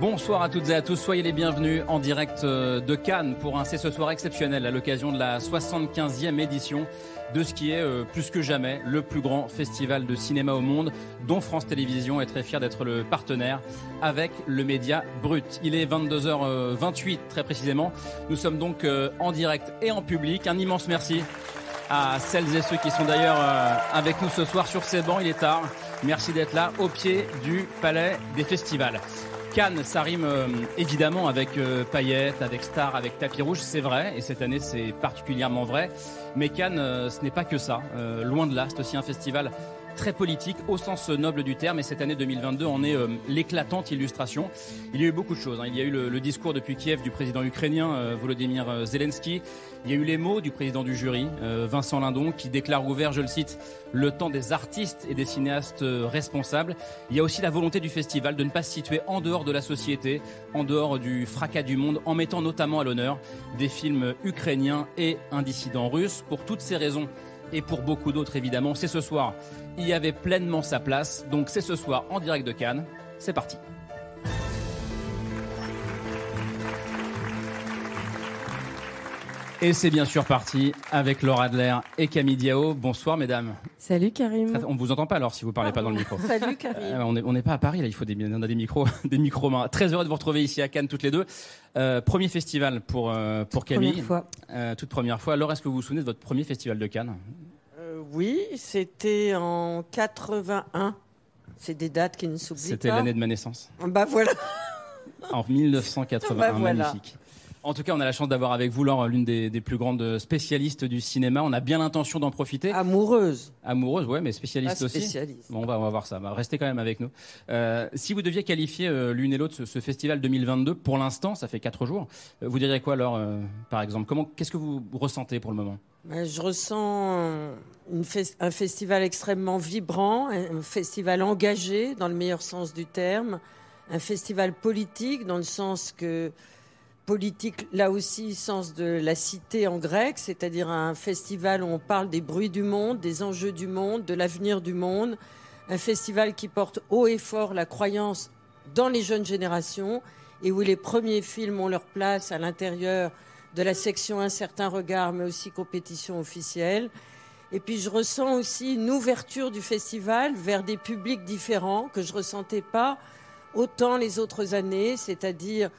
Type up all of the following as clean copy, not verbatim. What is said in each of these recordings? Bonsoir à toutes et à tous, soyez les bienvenus en direct de Cannes pour un C'est ce soir exceptionnel à l'occasion de la 75e édition de ce qui est plus que jamais le plus grand festival de cinéma au monde dont France Télévisions est très fière d'être le partenaire avec le média brut. Il est 22h28 très précisément, nous sommes donc en direct et en public. Un immense merci à celles et ceux qui sont d'ailleurs avec nous ce soir sur ces bancs, il est tard. Merci d'être là au pied du Palais des Festivals. Cannes, ça rime évidemment avec paillettes, avec stars, avec tapis rouge, c'est vrai, et cette année c'est particulièrement vrai. Mais Cannes, ce n'est pas que ça, loin de là, c'est aussi un festival très politique au sens noble du terme, et cette année 2022 en est l'éclatante illustration. Il y a eu beaucoup de choses, hein. Il y a eu le discours depuis Kiev du président ukrainien Volodymyr Zelensky, il y a eu les mots du président du jury Vincent Lindon qui déclare ouvert, je le cite, le temps des artistes et des cinéastes responsables. Il y a aussi la volonté du festival de ne pas se situer en dehors de la société, en dehors du fracas du monde, en mettant notamment à l'honneur des films ukrainiens et un dissident russe. Pour toutes ces raisons et pour beaucoup d'autres évidemment, C'est ce soir, il y avait pleinement sa place. Donc c'est ce soir en direct de Cannes, c'est parti. Et c'est bien sûr parti avec Laura Adler et Camille Diao. Bonsoir mesdames. Salut Karim. On ne vous entend pas alors si vous ne parlez pas dans le micro. Salut Karim. On n'est pas à Paris, là, il faut on a des micros mains. Très heureux de vous retrouver ici à Cannes toutes les deux. Premier festival pour Camille. Première fois. Toute première fois. Laura, est-ce que vous vous souvenez de votre premier festival de Cannes ? Oui, c'était en 81. C'est des dates qui ne s'oublient pas. C'était l'année de ma naissance. Bah voilà. En 1981, bah voilà. Magnifique. En tout cas, on a la chance d'avoir avec vous, Laure, l'une des plus grandes spécialistes du cinéma. On a bien l'intention d'en profiter. Amoureuse, ouais, mais spécialiste aussi. Bon, on va voir ça. Bah, restez quand même avec nous. Si vous deviez qualifier l'une et l'autre ce festival 2022, pour l'instant, ça fait 4 jours. Vous diriez quoi, Laure, par exemple ? Qu'est-ce que vous ressentez pour le moment ? Je ressens un festival extrêmement vibrant, un festival engagé, dans le meilleur sens du terme, un festival politique, dans le sens que... Politique, là aussi, sens de la cité en grec, c'est-à-dire un festival où on parle des bruits du monde, des enjeux du monde, de l'avenir du monde. Un festival qui porte haut et fort la croyance dans les jeunes générations et où les premiers films ont leur place à l'intérieur de la section Un certain regard, mais aussi compétition officielle. Et puis je ressens aussi une ouverture du festival vers des publics différents que je ne ressentais pas autant les autres années, c'est-à-dire...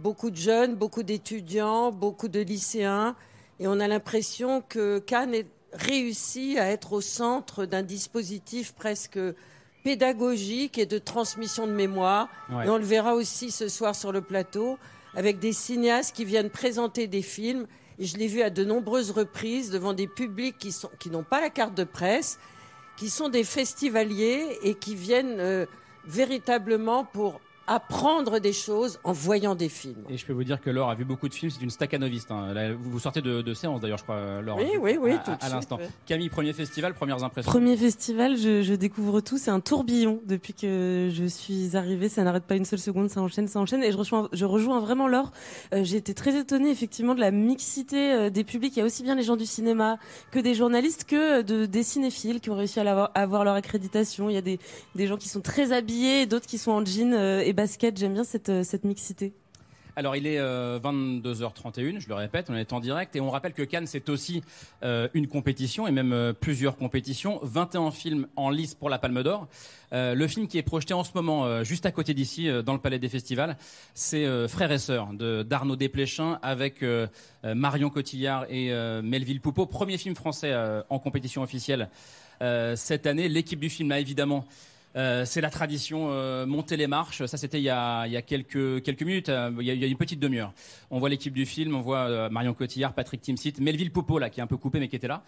Beaucoup de jeunes, beaucoup d'étudiants, beaucoup de lycéens. Et on a l'impression que Cannes réussit à être au centre d'un dispositif presque pédagogique et de transmission de mémoire. Ouais. Et on le verra aussi ce soir sur le plateau, avec des cinéastes qui viennent présenter des films. Et je l'ai vu à de nombreuses reprises devant des publics qui n'ont pas la carte de presse, qui sont des festivaliers et qui viennent véritablement pour... apprendre des choses en voyant des films. Et je peux vous dire que Laure a vu beaucoup de films, c'est une staccanoviste. Hein. Là, vous sortez de séance d'ailleurs, je crois, Laure. Oui, tout de suite. À l'instant. Ouais. Camille, premier festival, premières impressions. Premier festival, je découvre tout, c'est un tourbillon. Depuis que je suis arrivée, ça n'arrête pas une seule seconde, ça enchaîne. Et je rejoins vraiment Laure. J'ai été très étonnée effectivement de la mixité des publics. Il y a aussi bien les gens du cinéma que des journalistes, que des cinéphiles qui ont réussi à avoir leur accréditation. Il y a des gens qui sont très habillés, d'autres qui sont en jean et basket, j'aime bien cette mixité. Alors il est 22h31, je le répète, on est en direct et on rappelle que Cannes c'est aussi une compétition et même plusieurs compétitions, 21 films en lice pour la Palme d'Or. Le film qui est projeté en ce moment juste à côté d'ici dans le Palais des Festivals, c'est Frères et Sœurs d'Arnaud Desplechin avec Marion Cotillard et Melvil Poupaud, premier film français en compétition officielle cette année. L'équipe du film a évidemment C'est la tradition, monter les marches. Ça, c'était il y a quelques minutes, il y a une petite demi-heure. On voit l'équipe du film, on voit Marion Cotillard, Patrick Timsit, Melvil Poupaud, là, qui est un peu coupé, mais qui était là.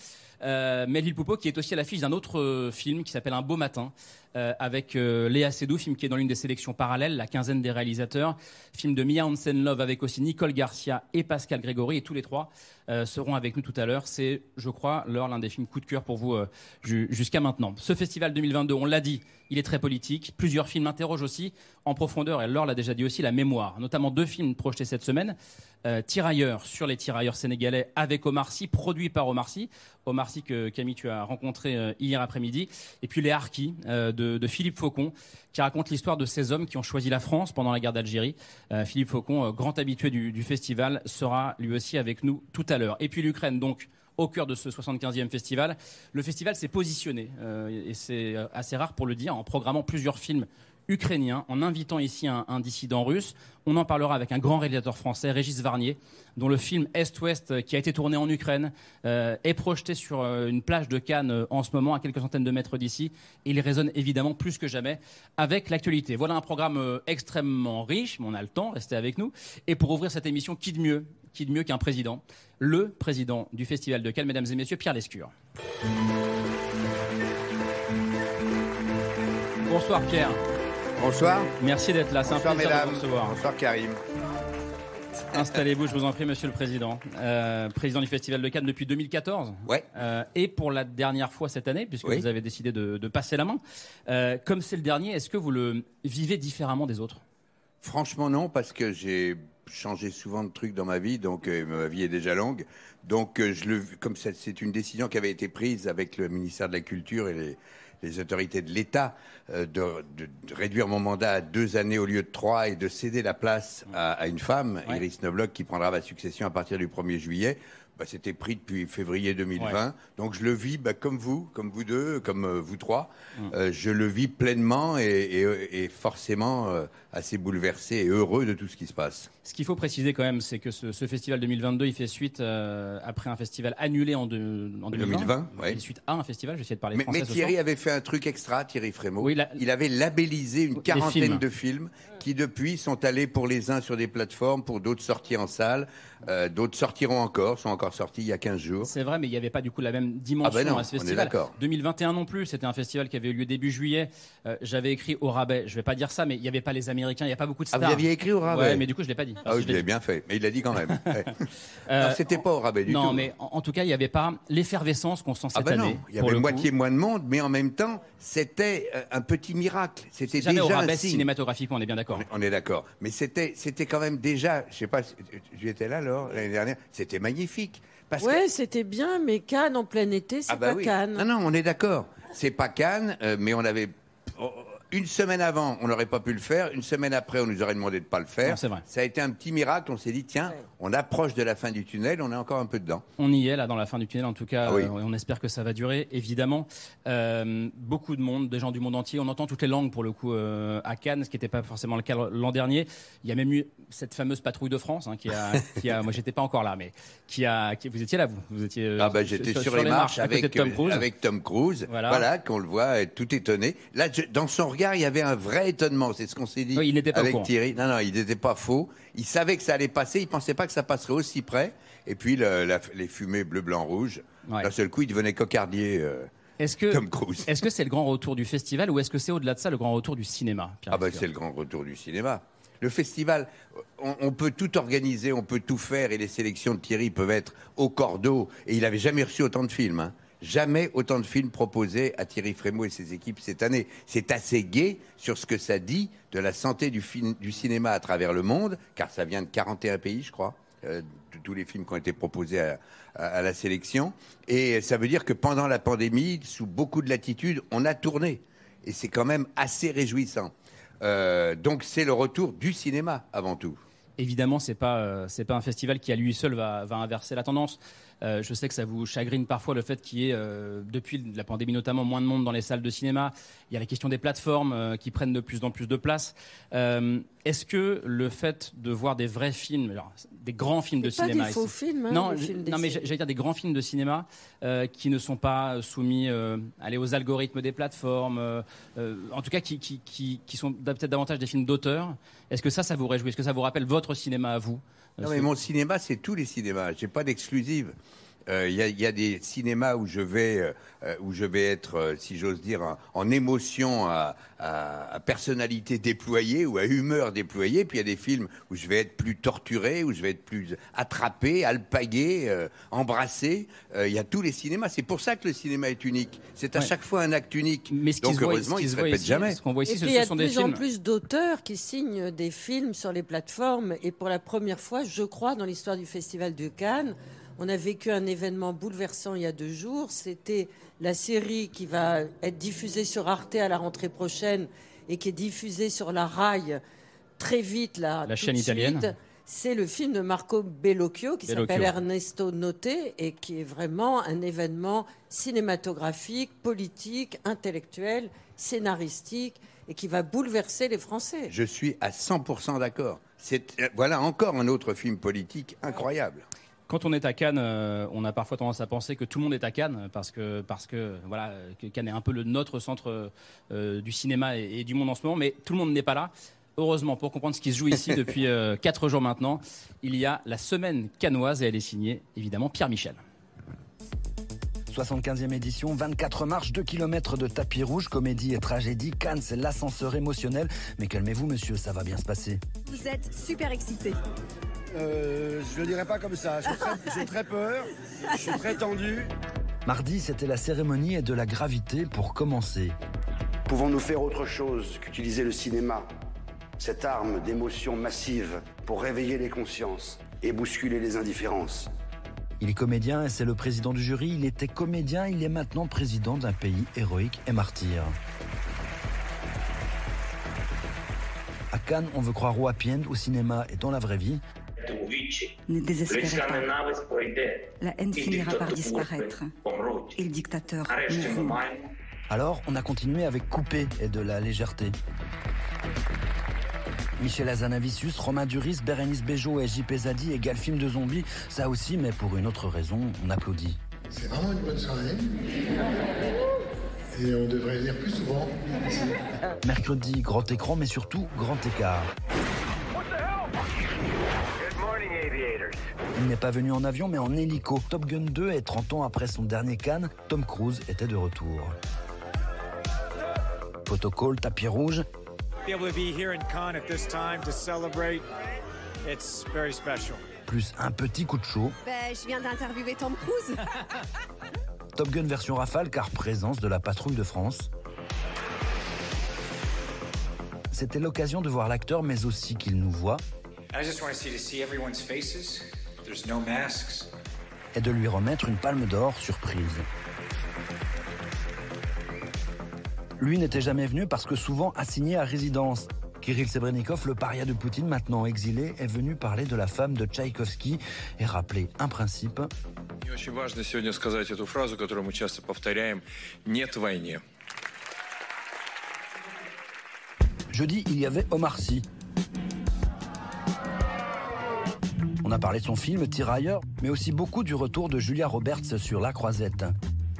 Melvil Poupaud, qui est aussi à l'affiche d'un autre film qui s'appelle Un beau matin, avec Léa Seydoux, film qui est dans l'une des sélections parallèles, La quinzaine des réalisateurs. Film de Mia Hansen-Løve, avec aussi Nicole Garcia et Pascal Grégory. Et tous les trois seront avec nous tout à l'heure. C'est, je crois, Laure, l'un des films coup de cœur pour vous jusqu'à maintenant. Ce festival 2022, on l'a dit, il est très politique. Plusieurs films interrogent aussi en profondeur, et Laure l'a déjà dit aussi, la mémoire. Notamment deux films projetés cette semaine. Tirailleurs, sur les tirailleurs sénégalais, avec Omar Sy, produit par Omar Sy. Omar Sy que Camille, tu as rencontré hier après-midi. Et puis Les Harkis de Philippe Faucon, qui raconte l'histoire de ces hommes qui ont choisi la France pendant la guerre d'Algérie. Philippe Faucon, grand habitué du festival, sera lui aussi avec nous tout à l'heure. Et puis l'Ukraine, donc, au cœur de ce 75e festival. Le festival s'est positionné, et c'est assez rare pour le dire, en programmant plusieurs films ukrainien, en invitant ici un dissident russe. On en parlera avec un grand réalisateur français, Régis Wargnier, dont le film Est-Ouest, qui a été tourné en Ukraine, est projeté sur une plage de Cannes en ce moment, à quelques centaines de mètres d'ici. Et il résonne évidemment plus que jamais avec l'actualité. Voilà un programme extrêmement riche, mais on a le temps, restez avec nous. Et pour ouvrir cette émission, qui de mieux qu'un président, le président du Festival de Cannes, mesdames et messieurs, Pierre Lescure. Bonsoir Pierre. Bonsoir. Merci d'être là. C'est un plaisir de vous recevoir. Bonsoir Karim. Installez-vous, je vous en prie, Monsieur le Président. Président du Festival de Cannes depuis 2014. Ouais. Et pour la dernière fois cette année, puisque vous avez décidé de passer la main. Comme c'est le dernier, est-ce que vous le vivez différemment des autres ? Franchement non, parce que j'ai changé souvent de trucs dans ma vie, donc ma vie est déjà longue. Donc comme ça, c'est une décision qui avait été prise avec le ministère de la Culture et les autorités de l'État, de réduire mon mandat à 2 années au lieu de 3 et de céder la place à une femme, Iris Knobloch, qui prendra ma succession à partir du 1er juillet. C'était pris depuis février 2020. Ouais. Donc je le vis comme vous deux, comme vous trois. Je le vis pleinement et forcément assez bouleversé et heureux de tout ce qui se passe. Ce qu'il faut préciser quand même, c'est que ce festival 2022, il fait suite après un festival annulé en 2020. Ouais. Il fait suite à un festival, j'essaie de parler français ce soir. Mais Thierry avait fait un truc extra, Thierry Frémaux. Oui, il avait labellisé une quarantaine de films qui depuis sont allés pour les uns sur des plateformes, pour d'autres sortis en salle. D'autres sortiront encore, sont encore sorti il y a 15 jours. C'est vrai, mais il n'y avait pas du coup la même dimension à ce festival. On est d'accord. 2021 non plus, c'était un festival qui avait eu lieu début juillet. J'avais écrit au rabais, je ne vais pas dire ça, mais il n'y avait pas les Américains, il n'y a pas beaucoup de stars. Ah, vous aviez écrit au rabais ? Ouais, mais du coup je ne l'ai pas dit. Ah oui, je l'ai bien fait, mais il l'a dit quand même. Non, c'était pas au rabais du tout. Non, mais en tout cas, il n'y avait pas l'effervescence qu'on sent cette année. Il y avait moitié moins de monde, mais en même temps, c'était un petit miracle. C'était déjà au rabais cinématographiquement, on est bien d'accord. On est d'accord. Mais c'était quand même déjà, je ne sais pas, tu étais là l'année dernière, c'était magnifique. Oui, c'était bien, mais Cannes en plein été, c'est pas Cannes. Non, on est d'accord. C'est pas Cannes, mais on avait... Une semaine avant, on n'aurait pas pu le faire. Une semaine après, on nous aurait demandé de ne pas le faire. Non, c'est vrai. Ça a été un petit miracle. On s'est dit, tiens, on approche de la fin du tunnel. On est encore un peu dedans. On y est, là, dans la fin du tunnel. En tout cas, on espère que ça va durer, évidemment. Beaucoup de monde, des gens du monde entier. On entend toutes les langues, pour le coup, à Cannes, ce qui n'était pas forcément le cas l'an dernier. Il y a même eu cette fameuse Patrouille de France, moi, je n'étais pas encore là, mais vous étiez là, vous. Vous étiez j'étais sur les marches avec Tom Cruise. Voilà, qu'on le voit être tout étonné. Là, dans son regard, il y avait un vrai étonnement, c'est ce qu'on s'est dit avec Thierry. Non, il n'était pas faux. Il savait que ça allait passer, il ne pensait pas que ça passerait aussi près. Et puis les fumées bleu, blanc, rouge, d'un seul coup, il devenait cocardier Tom Cruise. Est-ce que c'est le grand retour du festival ou est-ce que c'est au-delà de ça le grand retour du cinéma, Pierre Lescure ? C'est le grand retour du cinéma. Le festival, on peut tout organiser, on peut tout faire et les sélections de Thierry peuvent être au cordeau. Et il n'avait jamais reçu autant de films, hein. Jamais autant de films proposés à Thierry Frémaux et ses équipes cette année. C'est assez gai sur ce que ça dit de la santé du cinéma à travers le monde, car ça vient de 41 pays, je crois, de tous les films qui ont été proposés à la sélection. Et ça veut dire que pendant la pandémie, sous beaucoup de latitude, on a tourné. Et c'est quand même assez réjouissant. Donc c'est le retour du cinéma avant tout. Évidemment, c'est pas un festival qui, à lui seul, va inverser la tendance. Je sais que ça vous chagrine parfois le fait qu'il y ait, depuis la pandémie notamment, moins de monde dans les salles de cinéma. Il y a la question des plateformes qui prennent de plus en plus de place. Est-ce que le fait de voir des vrais films, alors, des grands films de cinéma... Pas des faux films, hein, non, mais j'allais dire des grands films de cinéma qui ne sont pas soumis aux algorithmes des plateformes, en tout cas qui sont peut-être davantage des films d'auteur. Est-ce que ça vous réjouit ? Est-ce que ça vous rappelle votre cinéma à vous ? Non, mais mon cinéma, c'est tous les cinémas. J'ai pas d'exclusive. Il y a des cinémas où je vais être, si j'ose dire, en émotion, à personnalité déployée ou à humeur déployée. Puis il y a des films où je vais être plus torturé, où je vais être plus attrapé, alpagué, embrassé. Il y a tous les cinémas. C'est pour ça que le cinéma est unique. C'est à chaque fois un acte unique. Mais donc heureusement, il ne se répète jamais. Ce qu'on voit ici, ce sont des films. Il y a de plus en plus d'auteurs qui signent des films sur les plateformes. Et pour la première fois, je crois, dans l'histoire du Festival de Cannes, on a vécu un événement bouleversant il y a 2 jours. C'était la série qui va être diffusée sur Arte à la rentrée prochaine et qui est diffusée sur la RAI très vite, là, la chaîne italienne. C'est le film de Marco Bellocchio qui s'appelle Ernesto Notte et qui est vraiment un événement cinématographique, politique, intellectuel, scénaristique et qui va bouleverser les Français. Je suis à 100% d'accord. Voilà encore un autre film politique incroyable. Quand on est à Cannes, on a parfois tendance à penser que tout le monde est à Cannes parce que Cannes est un peu notre centre du cinéma et du monde en ce moment, mais tout le monde n'est pas là. Heureusement, pour comprendre ce qui se joue ici depuis 4 jours maintenant, il y a la semaine cannoise et elle est signée évidemment Pierre Michel. 75e édition, 24 marches, 2 km de tapis rouge, comédie et tragédie. Cannes, c'est l'ascenseur émotionnel. Mais calmez-vous, monsieur, ça va bien se passer. Vous êtes super excité. Je le dirais pas comme ça. J'ai très peur, je suis très tendu. Mardi, c'était la cérémonie et de la gravité pour commencer. Pouvons-nous faire autre chose qu'utiliser le cinéma, cette arme d'émotion massive pour réveiller les consciences et bousculer les indifférences ? Il est comédien et c'est le président du jury. Il était comédien, il est maintenant président d'un pays héroïque et martyr. À Cannes, on veut croire au happy end, au cinéma et dans la vraie vie. Ne désespérez pas. La haine finira par disparaître. Et le dictateur mourra. Alors, on a continué avec coupé et de la légèreté. Michel Hazanavicius, Romain Duris, Bérénice Bejo et JP Zadi égale film de zombies. Ça aussi, mais pour une autre raison, on applaudit. C'est vraiment une bonne soirée. Et on devrait venir plus souvent. Mercredi, grand écran, mais surtout grand écart. Il n'est pas venu en avion, mais en hélico. Top Gun 2 et 30 ans après son dernier Cannes, Tom Cruise était de retour. Photocall, tapis rouge. Plus un petit coup de chaud. Je viens d'interviewer Tom Cruise. Top Gun version Rafale, car présence de la Patrouille de France. C'était l'occasion de voir l'acteur, mais aussi qu'il nous voit. Et de lui remettre une Palme d'Or surprise. Lui n'était jamais venu parce que souvent assigné à résidence. Kirill Serebrennikov, le paria de Poutine, maintenant exilé, est venu parler de La femme de Tchaïkovski et rappeler un principe. Очень важно сегодня сказать эту фразу, которую мы часто повторяем: «Нет войне». Jeudi, il y avait Omar Sy. On a parlé de son film Tirailleurs, mais aussi beaucoup du retour de Julia Roberts sur La Croisette.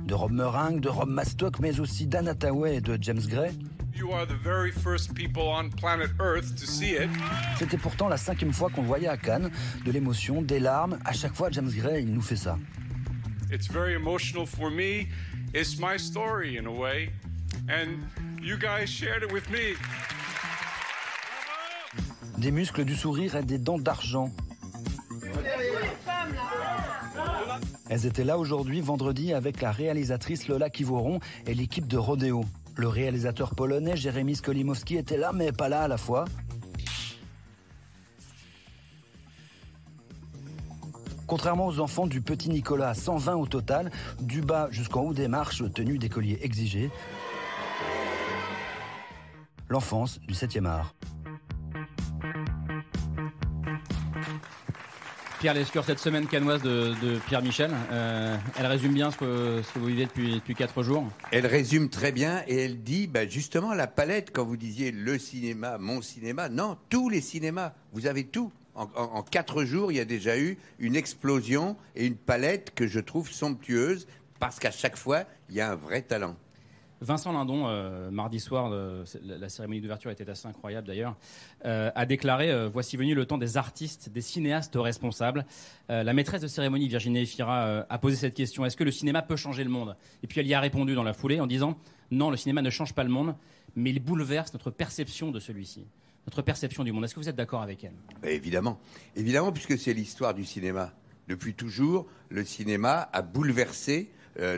De Rob Meringue, de Rob Mastock, mais aussi d'Anna Tawai et de James Gray. C'était pourtant la 5e fois qu'on le voyait à Cannes, de l'émotion, des larmes. À chaque fois, James Gray, il nous fait ça. Des muscles, du sourire et des dents d'argent. Elles étaient là aujourd'hui, vendredi, avec la réalisatrice Lola Kivoron et l'équipe de Rodéo. Le réalisateur polonais Jérémy Skolimowski était là, mais pas là à la fois. Contrairement aux enfants du petit Nicolas, 120 au total, du bas jusqu'en haut des marches, tenue d'écolier exigée. L'enfance du 7e art. Pierre Lescure, cette semaine cannoise de Pierre Michel. Elle résume bien ce que vous vivez depuis 4 jours. Elle résume très bien et elle dit justement la palette, quand vous disiez le cinéma, mon cinéma, non, tous les cinémas, vous avez tout. En 4 jours, il y a déjà eu une explosion et une palette que je trouve somptueuse parce qu'à chaque fois, il y a un vrai talent. Vincent Lindon, mardi soir, la cérémonie d'ouverture était assez incroyable d'ailleurs, a déclaré « Voici venu le temps des artistes, des cinéastes responsables ». La maîtresse de cérémonie, Virginie Efira, a posé cette question « Est-ce que le cinéma peut changer le monde ?» Et puis elle y a répondu dans la foulée en disant « Non, le cinéma ne change pas le monde, mais il bouleverse notre perception de celui-ci, notre perception du monde ». Est-ce que vous êtes d'accord avec elle ? Évidemment, puisque c'est l'histoire du cinéma. Depuis toujours, le cinéma a bouleversé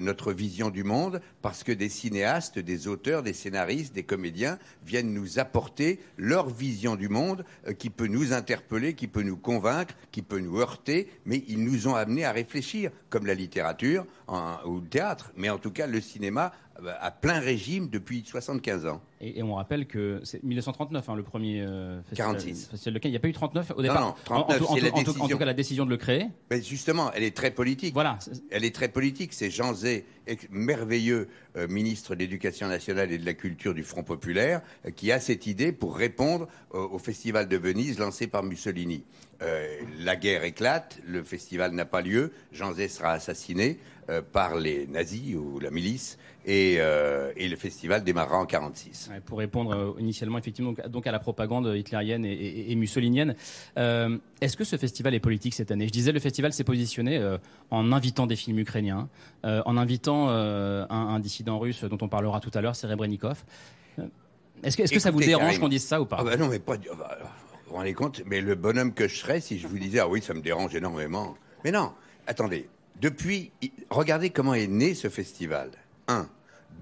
notre vision du monde, parce que des cinéastes, des auteurs, des scénaristes, des comédiens viennent nous apporter leur vision du monde qui peut nous interpeller, qui peut nous convaincre, qui peut nous heurter, mais ils nous ont amenés à réfléchir, comme la littérature ou le théâtre. Mais en tout cas, le cinéma à plein régime depuis 75 ans. Et on rappelle que c'est 1939, le premier festival. 46. Festival de Cannes. Il n'y a pas eu 39 au départ. Non, 39, c'est la décision. En tout cas, la décision de le créer. Mais justement, elle est très politique. Voilà. Elle est très politique. C'est Jean Zay, merveilleux ministre de l'Éducation nationale et de la Culture du Front populaire, qui a cette idée pour répondre au Festival de Venise lancé par Mussolini. La guerre éclate, le festival n'a pas lieu, Jean Zay sera assassiné par les nazis ou la milice et le festival démarrera en 1946. Ouais, pour répondre initialement effectivement donc à la propagande hitlérienne et mussolinienne, est-ce que ce festival est politique cette année ? Je disais, le festival s'est positionné en invitant des films ukrainiens, en invitant un dissident russe dont on parlera tout à l'heure, Serebrennikov. Est-ce que ça vous dérange Karim, qu'on dise ça ou pas ? Non, mais pas... Vous vous rendez compte, mais le bonhomme que je serais si je vous disais « Ah oui, ça me dérange énormément ». Mais non, attendez, depuis, regardez comment est né ce festival. 1,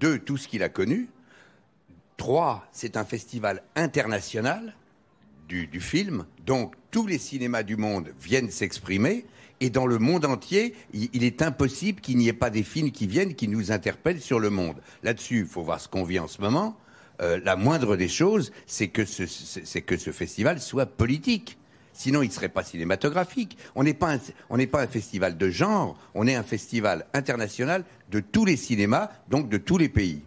2, tout ce qu'il a connu. 3, c'est un festival international du film, donc tous les cinémas du monde viennent s'exprimer. Et dans le monde entier, il est impossible qu'il n'y ait pas des films qui viennent, qui nous interpellent sur le monde. Là-dessus, il faut voir ce qu'on vit en ce moment. La moindre des choses, c'est que ce festival soit politique. Sinon, il ne serait pas cinématographique. On n'est pas un festival de genre, on est un festival international de tous les cinémas, donc de tous les pays.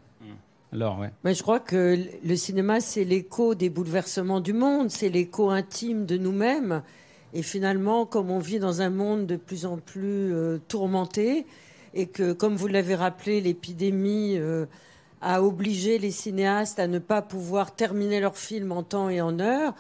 Alors, ouais. Mais je crois que le cinéma, c'est l'écho des bouleversements du monde, c'est l'écho intime de nous-mêmes. Et finalement, comme on vit dans un monde de plus en plus tourmenté, et que, comme vous l'avez rappelé, l'épidémie... a obligé les cinéastes à ne pas pouvoir terminer leurs films en temps et en heure.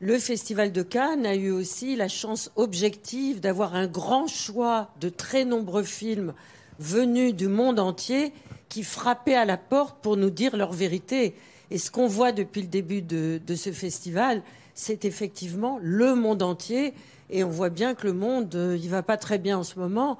Le Festival de Cannes a eu aussi la chance objective d'avoir un grand choix de très nombreux films venus du monde entier qui frappaient à la porte pour nous dire leur vérité. Et ce qu'on voit depuis le début de ce festival, c'est effectivement le monde entier. Et on voit bien que le monde, il va pas très bien en ce moment.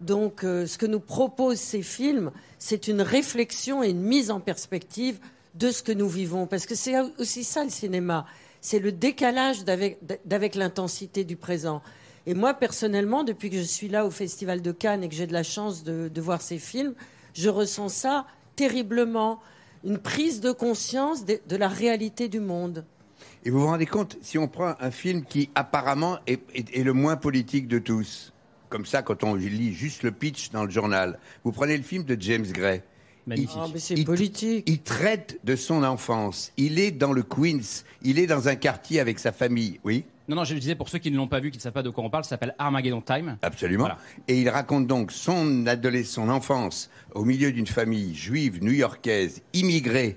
Donc, ce que nous proposent ces films, c'est une réflexion et une mise en perspective de ce que nous vivons. Parce que c'est aussi ça, le cinéma. C'est le décalage d'avec l'intensité du présent. Et moi, personnellement, depuis que je suis là au Festival de Cannes et que j'ai de la chance de voir ces films, je ressens ça terriblement. Une prise de conscience de la réalité du monde. Et vous vous rendez compte, si on prend un film qui, apparemment, est le moins politique de tous... Comme ça, quand on lit juste le pitch dans le journal. Vous prenez le film de James Gray. Magnifique. Oh, mais c'est politique. Il traite de son enfance. Il est dans le Queens. Il est dans un quartier avec sa famille. Oui. Non, je le disais, pour ceux qui ne l'ont pas vu, qui ne savent pas de quoi on parle, ça s'appelle Armageddon Time. Absolument. Voilà. Et il raconte donc son enfance au milieu d'une famille juive, new-yorkaise, immigrée.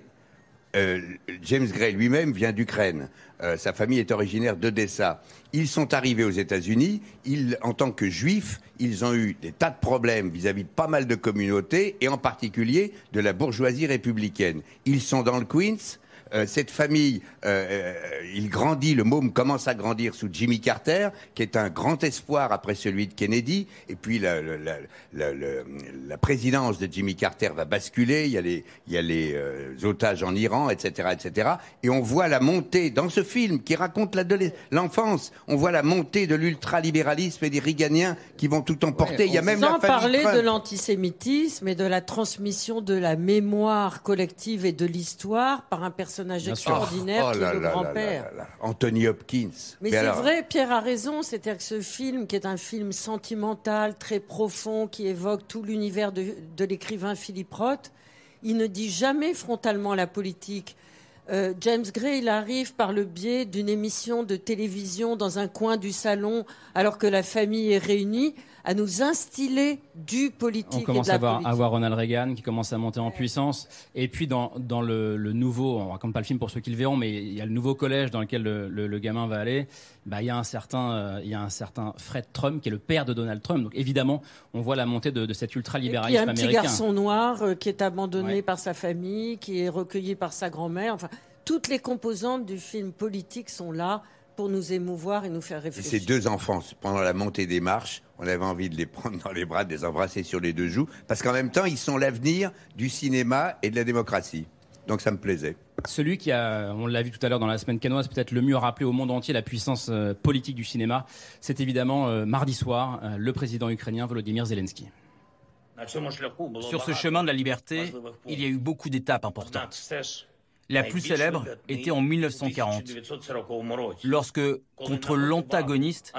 James Gray lui-même vient d'Ukraine. Sa famille est originaire d'Odessa. Ils sont arrivés aux États-Unis. En tant que juifs, ils ont eu des tas de problèmes vis-à-vis de pas mal de communautés et en particulier de la bourgeoisie républicaine. Ils sont dans le Queens. Cette famille, il grandit, le môme commence à grandir sous Jimmy Carter, qui est un grand espoir après celui de Kennedy. Et puis la présidence de Jimmy Carter va basculer. Il y a les otages en Iran, etc., etc. Et on voit la montée dans ce film qui raconte l'enfance. On voit la montée de l'ultralibéralisme et des Reaganiens qui vont tout emporter. Il y a même la famille Trump. Sans parler de l'antisémitisme et de la transmission de la mémoire collective et de l'histoire par un personnage personnage extraordinaire qui est le grand-père. Anthony Hopkins. Mais c'est vrai, Pierre a raison, c'est-à-dire que ce film, qui est un film sentimental, très profond, qui évoque tout l'univers de l'écrivain Philippe Roth, il ne dit jamais frontalement la politique. James Gray, il arrive par le biais d'une émission de télévision dans un coin du salon, alors que la famille est réunie, à nous instiller du politique. On commence à voir Ronald Reagan qui commence à monter en puissance. Et puis dans le nouveau, on raconte pas le film pour ceux qui le verront, mais il y a le nouveau collège dans lequel le gamin va aller. Bah, il y a un certain Fred Trump qui est le père de Donald Trump. Donc évidemment, on voit la montée de cet ultralibéralisme américain. Il y a un petit garçon noir qui est abandonné par sa famille, qui est recueilli par sa grand-mère. Enfin, toutes les composantes du film politique sont là pour nous émouvoir et nous faire réfléchir. Et ces deux enfants, pendant la montée des marches, on avait envie de les prendre dans les bras, de les embrasser sur les deux joues, parce qu'en même temps, ils sont l'avenir du cinéma et de la démocratie. Donc ça me plaisait. Celui qui a, on l'a vu tout à l'heure dans la semaine cannoise, peut-être le mieux rappelé au monde entier la puissance politique du cinéma, c'est évidemment mardi soir, le président ukrainien Volodymyr Zelensky. Sur ce chemin de la liberté, il y a eu beaucoup d'étapes importantes. La plus célèbre était en 1940, lorsque, contre l'antagoniste,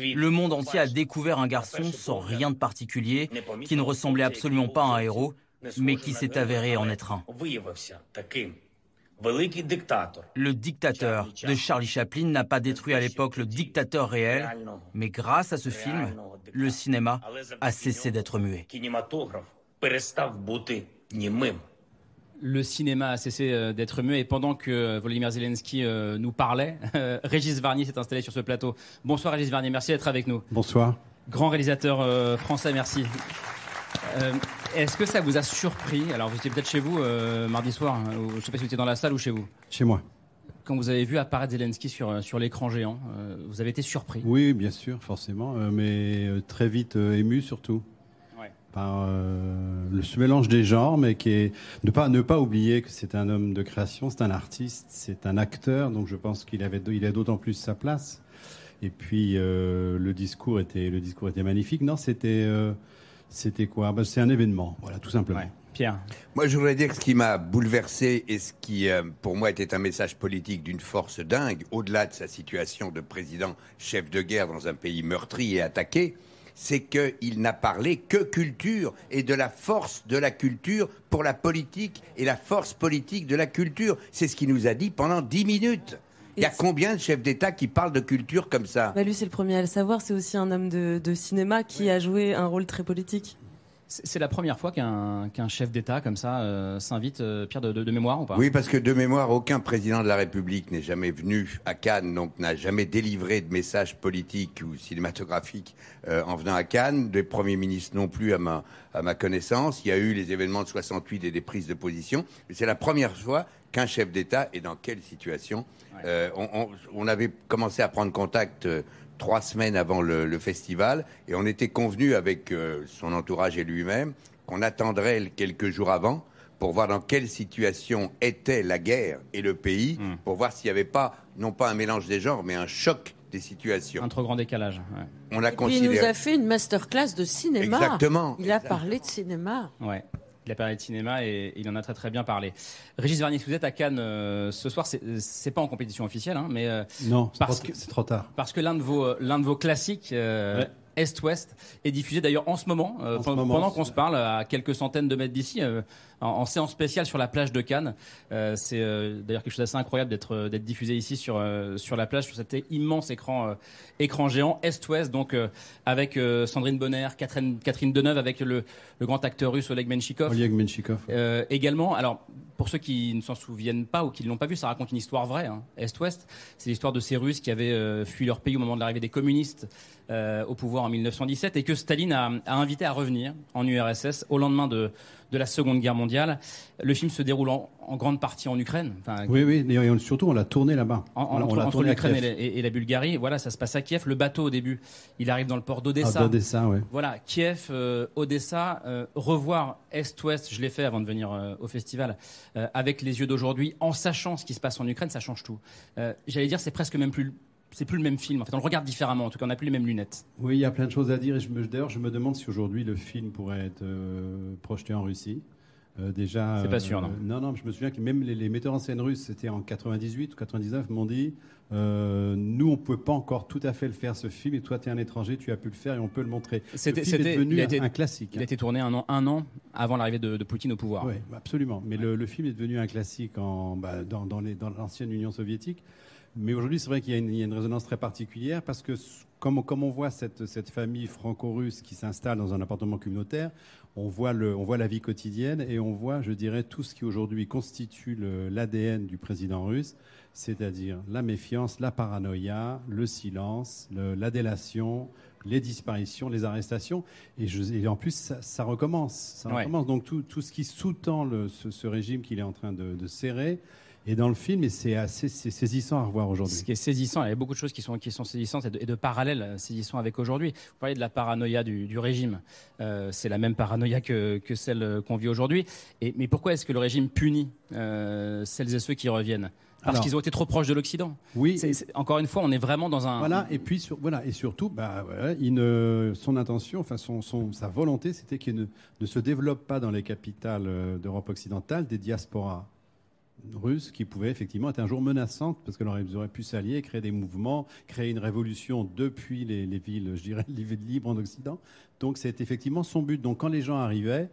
le monde entier a découvert un garçon sans rien de particulier, qui ne ressemblait absolument pas à un héros, mais qui s'est avéré en être un. Le dictateur de Charlie Chaplin n'a pas détruit à l'époque le dictateur réel, mais grâce à ce film, le cinéma a cessé d'être muet. Le cinéma a cessé d'être muet. Et pendant que Volodymyr Zelensky nous parlait, Régis Wargnier s'est installé sur ce plateau. Bonsoir Régis Wargnier, merci d'être avec nous. Bonsoir. Grand réalisateur français, merci. Est-ce que ça vous a surpris ? Alors vous étiez peut-être chez vous mardi soir, je ne sais pas si vous étiez dans la salle ou chez vous. Chez moi. Quand vous avez vu apparaître Zelensky sur l'écran géant, vous avez été surpris ? Oui, bien sûr, forcément, mais très vite ému surtout. Par ce mélange des genres, mais qui est ne pas oublier que c'est un homme de création, c'est un artiste, c'est un acteur, donc je pense qu'il a d'autant plus sa place. Et puis le discours était magnifique. Non, c'était quoi ? Ben, c'est un événement, voilà, tout simplement. Ouais. Pierre. Moi, je voudrais dire que ce qui m'a bouleversé et ce qui, pour moi, était un message politique d'une force dingue, au-delà de sa situation de président chef de guerre dans un pays meurtri et attaqué, c'est qu'il n'a parlé que culture et de la force de la culture pour la politique et la force politique de la culture. C'est ce qu'il nous a dit pendant 10 minutes. Il y a combien de chefs d'État qui parlent de culture comme ça ? Bah lui, c'est le premier à le savoir. C'est aussi un homme de cinéma qui a joué un rôle très politique. C'est la première fois qu'un chef d'État comme ça s'invite, Pierre, de mémoire ou pas ? Oui, parce que de mémoire, aucun président de la République n'est jamais venu à Cannes, donc n'a jamais délivré de message politique ou cinématographique en venant à Cannes. Des premiers ministres non plus à ma connaissance. Il y a eu les événements de 68 et des prises de position. Mais c'est la première fois qu'un chef d'État, et dans quelle situation ? On avait commencé à prendre contact 3 semaines avant le festival, et on était convenu avec son entourage et lui-même qu'on attendrait quelques jours avant pour voir dans quelle situation était la guerre et le pays, pour voir s'il n'y avait pas, non pas un mélange des genres, mais un choc des situations. Un trop grand décalage. Ouais. On a considéré... Il nous a fait une masterclass de cinéma. Exactement. Il a parlé de cinéma. Ouais. Il a parlé de cinéma et il en a très très bien parlé. Régis Wargnier, vous êtes à Cannes ce soir, c'est pas en compétition officielle, hein, mais non, c'est trop tard. Parce que l'un de vos classiques, Est-Ouest, est diffusé d'ailleurs en ce moment, pendant qu'on se parle, à quelques centaines de mètres d'ici, en séance spéciale sur la plage de Cannes. C'est d'ailleurs quelque chose d'assez incroyable d'être diffusé ici sur la plage, sur cet immense écran géant. Est-Ouest, donc avec Sandrine Bonner, Catherine Deneuve, avec le grand acteur russe Oleg Menchikov. Également, alors pour ceux qui ne s'en souviennent pas ou qui ne l'ont pas vu, ça raconte une histoire vraie. Hein. Est-Ouest, c'est l'histoire de ces Russes qui avaient fui leur pays au moment de l'arrivée des communistes au pouvoir en 1917 et que Staline a invité à revenir en URSS au lendemain de la Seconde Guerre mondiale. Le film se déroule en grande partie en Ukraine. Enfin, oui, et surtout on l'a tourné là-bas. Entre l'Ukraine et la Bulgarie, voilà, ça se passe à Kiev. Le bateau au début, il arrive dans le port d'Odessa. Odessa, ouais. Voilà, Kiev, Odessa, revoir Est-Ouest, je l'ai fait avant de venir au festival, avec les yeux d'aujourd'hui, en sachant ce qui se passe en Ukraine, ça change tout. J'allais dire, c'est presque même plus... C'est plus le même film, en fait. On le regarde différemment, en tout cas, on n'a plus les mêmes lunettes. Oui, il y a plein de choses à dire. Et d'ailleurs, je me demande si aujourd'hui le film pourrait être projeté en Russie. déjà... C'est pas sûr, non. Non, non, je me souviens que même les metteurs en scène russes, c'était en 98 ou 99, m'ont dit nous, on ne pouvait pas encore tout à fait le faire, ce film, et toi, tu es un étranger, tu as pu le faire et on peut le montrer. C'était devenu un classique. Il a été tourné un an avant l'arrivée de Poutine au pouvoir. Oui, absolument. Mais le film est devenu un classique dans l'ancienne Union soviétique. Mais aujourd'hui, c'est vrai qu'il y a une résonance très particulière parce que, comme on voit cette famille franco-russe qui s'installe dans un appartement communautaire, on voit la vie quotidienne et on voit, je dirais, tout ce qui aujourd'hui constitue l'ADN du président russe, c'est-à-dire la méfiance, la paranoïa, le silence, la délation, les disparitions, les arrestations. Et en plus, ça recommence. Ça recommence. Donc tout ce qui sous-tend ce régime qu'il est en train de serrer, et dans le film, et c'est assez saisissant à revoir aujourd'hui. Ce qui est saisissant, il y a beaucoup de choses qui sont saisissantes et de parallèles saisissants avec aujourd'hui. Vous parlez de la paranoïa du régime. C'est la même paranoïa que celle qu'on vit aujourd'hui. Mais pourquoi est-ce que le régime punit celles et ceux qui reviennent ? Parce qu'ils ont été trop proches de l'Occident. Oui. Encore une fois, on est vraiment dans un... Voilà. Et puis, son intention, enfin sa volonté, c'était qu'il ne se développe pas dans les capitales d'Europe occidentale des diasporas russes qui pouvaient effectivement être un jour menaçantes parce qu'ils auraient pu s'allier, créer des mouvements, créer une révolution depuis les villes, je dirais, libres en Occident. Donc c'est effectivement son but. Donc quand les gens arrivaient,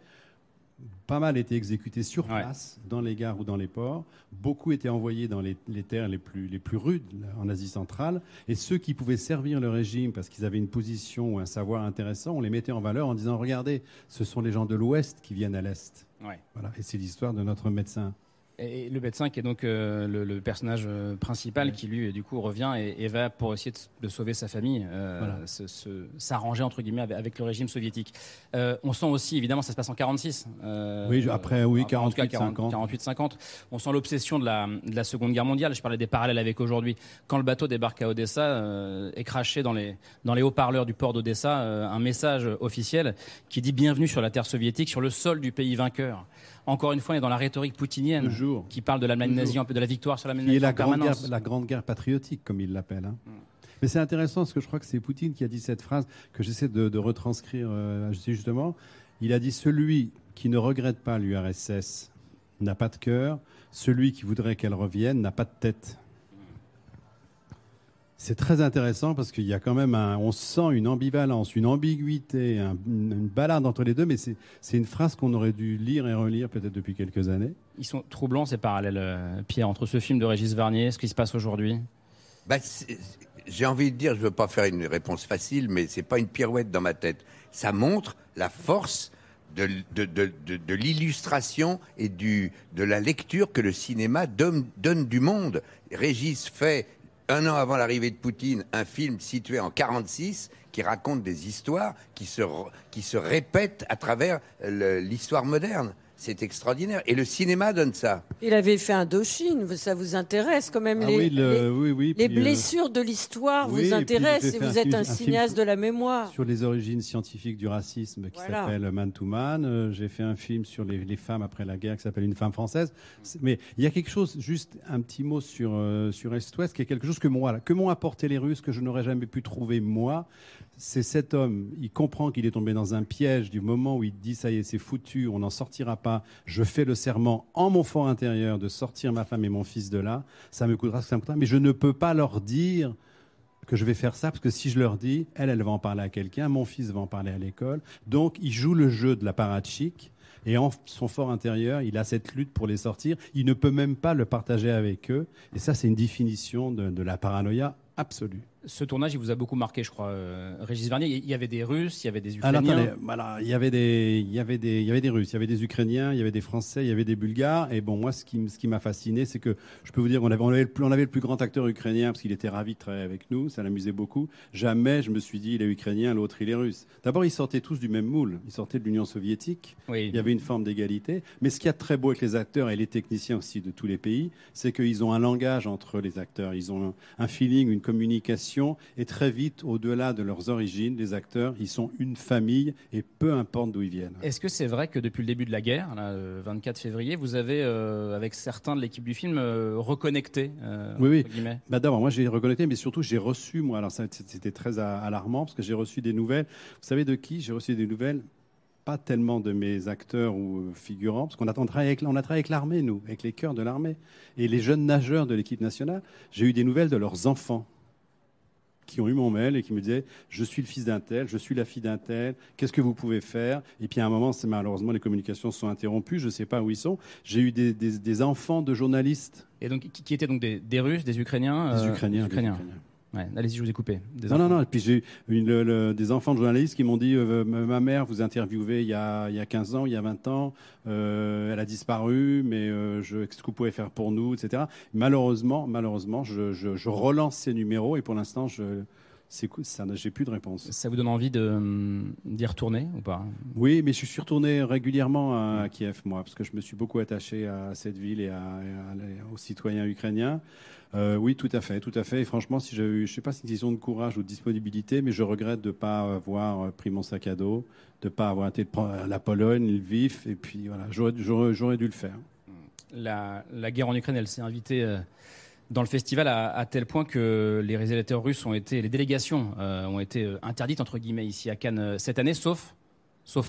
pas mal étaient exécutés sur place, dans les gares ou dans les ports. Beaucoup étaient envoyés dans les terres les plus rudes en Asie centrale. Et ceux qui pouvaient servir le régime parce qu'ils avaient une position ou un savoir intéressant, on les mettait en valeur en disant « Regardez, ce sont les gens de l'Ouest qui viennent à l'Est. Ouais. » Voilà. Et c'est l'histoire de notre médecin. Et le médecin qui est donc le personnage principal qui lui du coup revient et va pour essayer de sauver sa famille s'arranger entre guillemets avec le régime soviétique. On sent aussi évidemment ça se passe en 46. Après 48-50. On sent l'obsession de la Seconde Guerre mondiale. Je parlais des parallèles avec aujourd'hui. Quand le bateau débarque à Odessa est craché dans les haut-parleurs du port d'Odessa un message officiel qui dit bienvenue sur la terre soviétique, sur le sol du pays vainqueur. Encore une fois, on est dans la rhétorique poutinienne qui parle de l'Allemagne nazie, un peu de la victoire sur l'Allemagne nazie en permanence. Et la grande guerre patriotique, comme il l'appelle. Hein. Mais c'est intéressant parce que je crois que c'est Poutine qui a dit cette phrase que j'essaie de retranscrire. Justement, il a dit « Celui qui ne regrette pas l'URSS n'a pas de cœur. Celui qui voudrait qu'elle revienne n'a pas de tête. » C'est très intéressant parce qu'il y a quand même on sent une ambivalence, une ambiguïté, une balade entre les deux, mais c'est une phrase qu'on aurait dû lire et relire peut-être depuis quelques années. Ils sont troublants ces parallèles, Pierre, entre ce film de Régis Wargnier, ce qui se passe aujourd'hui. J'ai envie de dire, je ne veux pas faire une réponse facile, mais c'est pas une pirouette dans ma tête. Ça montre la force de l'illustration et de la lecture que le cinéma donne du monde. Régis fait un an avant l'arrivée de Poutine, un film situé en 1946 qui raconte des histoires qui se répètent à travers l'histoire moderne. C'est extraordinaire. Et le cinéma donne ça. Il avait fait Indochine. Ça vous intéresse quand même. Les blessures de l'histoire vous intéressent et vous êtes un cinéaste de la mémoire. Sur les origines scientifiques du racisme qui s'appelle Man to Man. J'ai fait un film sur les femmes après la guerre qui s'appelle Une femme française. Mais il y a quelque chose, juste un petit mot sur Est-Ouest, qui est quelque chose que m'ont apporté les Russes, que je n'aurais jamais pu trouver moi. C'est cet homme, il comprend qu'il est tombé dans un piège du moment où il dit « ça y est, c'est foutu, on n'en sortira pas, je fais le serment en mon fort intérieur de sortir ma femme et mon fils de là, ça me coûtera ce que ça me coûtera, mais je ne peux pas leur dire que je vais faire ça, parce que si je leur dis, elle va en parler à quelqu'un, mon fils va en parler à l'école. » Donc il joue le jeu de la parade chic, et en son fort intérieur, il a cette lutte pour les sortir, il ne peut même pas le partager avec eux, et ça c'est une définition de la paranoïa absolue. Ce tournage, il vous a beaucoup marqué, je crois, Régis Wargnier. Il y avait des Russes, il y avait des Ukrainiens. Il y avait des Russes, il y avait des Ukrainiens, il y avait des Français, il y avait des Bulgares. Et bon, moi, ce qui m'a fasciné, c'est que je peux vous dire qu'on avait le plus grand acteur ukrainien parce qu'il était ravi de travailler avec nous, ça l'amusait beaucoup. Jamais je me suis dit, il est ukrainien, l'autre, il est russe. D'abord, ils sortaient tous du même moule. Ils sortaient de l'Union soviétique. Oui. Il y avait une forme d'égalité. Mais ce qu'il y a de très beau avec les acteurs et les techniciens aussi de tous les pays, c'est qu'ils ont un langage entre les acteurs. Ils ont un feeling, une communication. Et très vite, au-delà de leurs origines, les acteurs, ils sont une famille et peu importe d'où ils viennent. Est-ce que c'est vrai que depuis le début de la guerre, le 24 février, vous avez, avec certains de l'équipe du film, reconnecté Oui. D'abord, moi j'ai reconnecté, mais surtout j'ai reçu, moi, alors ça, c'était très alarmant parce que j'ai reçu des nouvelles. Vous savez de qui ? J'ai reçu des nouvelles pas tellement de mes acteurs ou figurants, parce qu'on a travaillé avec l'armée, nous, avec les chœurs de l'armée. Et les jeunes nageurs de l'équipe nationale, j'ai eu des nouvelles de leurs enfants qui ont eu mon mail et qui me disaient « Je suis le fils d'un tel, je suis la fille d'un tel, qu'est-ce que vous pouvez faire ?» Et puis à un moment, malheureusement, les communications sont interrompues, je ne sais pas où ils sont. J'ai eu des enfants de journalistes. Et donc, qui étaient donc des Russes, des Ukrainiens, des Ukrainiens. Ouais, allez-y, je vous ai coupé. Non. Et puis j'ai eu des enfants de journalistes qui m'ont dit ma mère vous interviewait il y a 15 ans, il y a 20 ans, elle a disparu, mais qu'est-ce que vous pouvez faire pour nous, etc. Malheureusement, je relance ces numéros et pour l'instant, j'ai plus de réponse. Ça vous donne envie d'y retourner ou pas? Oui, mais je suis retourné régulièrement à Kiev, moi, parce que je me suis beaucoup attaché à cette ville et aux citoyens ukrainiens. Oui, tout à fait. Et franchement, si j'avais eu, je ne sais pas si c'est une question de courage ou de disponibilité, mais je regrette de ne pas avoir pris mon sac à dos, de ne pas avoir été à la Pologne, Lviv, et puis voilà, j'aurais dû le faire. La guerre en Ukraine, elle s'est invitée dans le festival à tel point que les réalisateurs russes les délégations ont été interdites entre guillemets ici à Cannes cette année, sauf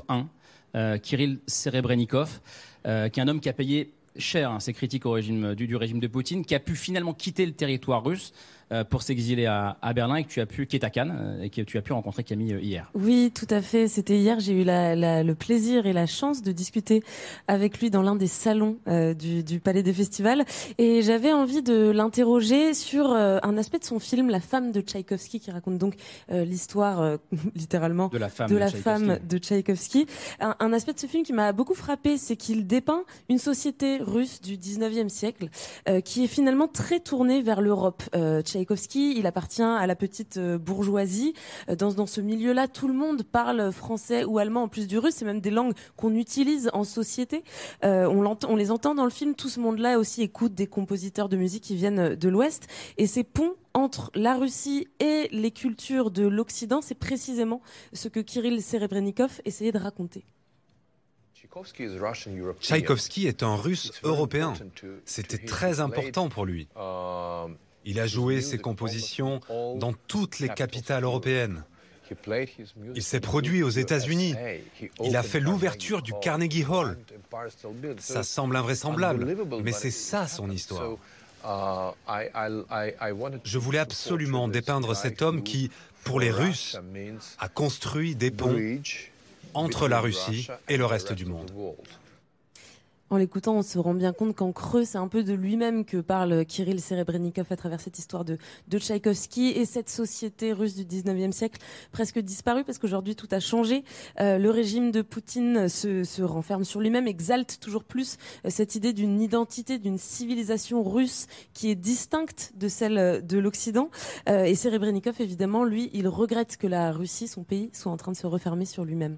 un, Kirill Serebrennikov, qui est un homme qui a payé cher ses critiques au régime du régime de Poutine, qui a pu finalement quitter le territoire russe pour s'exiler à Berlin et qui est à Cannes et que tu as pu rencontrer Camille hier. Oui, tout à fait. C'était hier. J'ai eu le plaisir et la chance de discuter avec lui dans l'un des salons du Palais des Festivals. Et j'avais envie de l'interroger sur un aspect de son film, La femme de Tchaïkovski, qui raconte donc l'histoire littéralement de la femme de Tchaïkovski. Un aspect de ce film qui m'a beaucoup frappé, c'est qu'il dépeint une société russe du 19e siècle qui est finalement très tournée vers l'Europe. Tchaïkovski, il appartient à la petite bourgeoisie. Dans ce milieu-là, tout le monde parle français ou allemand, en plus du russe. C'est même des langues qu'on utilise en société. On les entend dans le film. Tout ce monde-là aussi écoute des compositeurs de musique qui viennent de l'Ouest. Et ces ponts entre la Russie et les cultures de l'Occident, c'est précisément ce que Kirill Serebrennikov essayait de raconter. Tchaïkovski est un Russe européen. C'était très important pour lui. Il a joué ses compositions dans toutes les capitales européennes. Il s'est produit aux États-Unis. Il a fait l'ouverture du Carnegie Hall. Ça semble invraisemblable, mais c'est ça son histoire. Je voulais absolument dépeindre cet homme qui, pour les Russes, a construit des ponts entre la Russie et le reste du monde. En l'écoutant, on se rend bien compte qu'en creux, c'est un peu de lui-même que parle Kirill Serebrennikov à travers cette histoire de Tchaïkovski et cette société russe du 19e siècle presque disparue, parce qu'aujourd'hui, tout a changé. Le régime de Poutine se renferme sur lui-même, exalte toujours plus cette idée d'une identité, d'une civilisation russe qui est distincte de celle de l'Occident. Et Serebrennikov, évidemment, lui, il regrette que la Russie, son pays, soit en train de se refermer sur lui-même.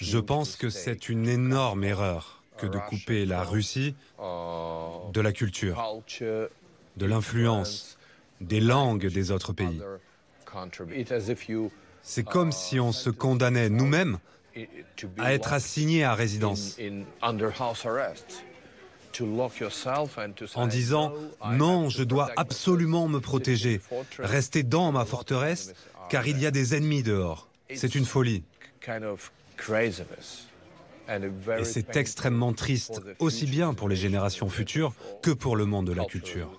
Je pense que c'est une énorme erreur que de couper la Russie de la culture, de l'influence, des langues des autres pays. C'est comme si on se condamnait nous-mêmes à être assignés à résidence en disant « Non, je dois absolument me protéger, rester dans ma forteresse, car il y a des ennemis dehors ». C'est une folie. Et c'est extrêmement triste, aussi bien pour les générations futures que pour le monde de la culture.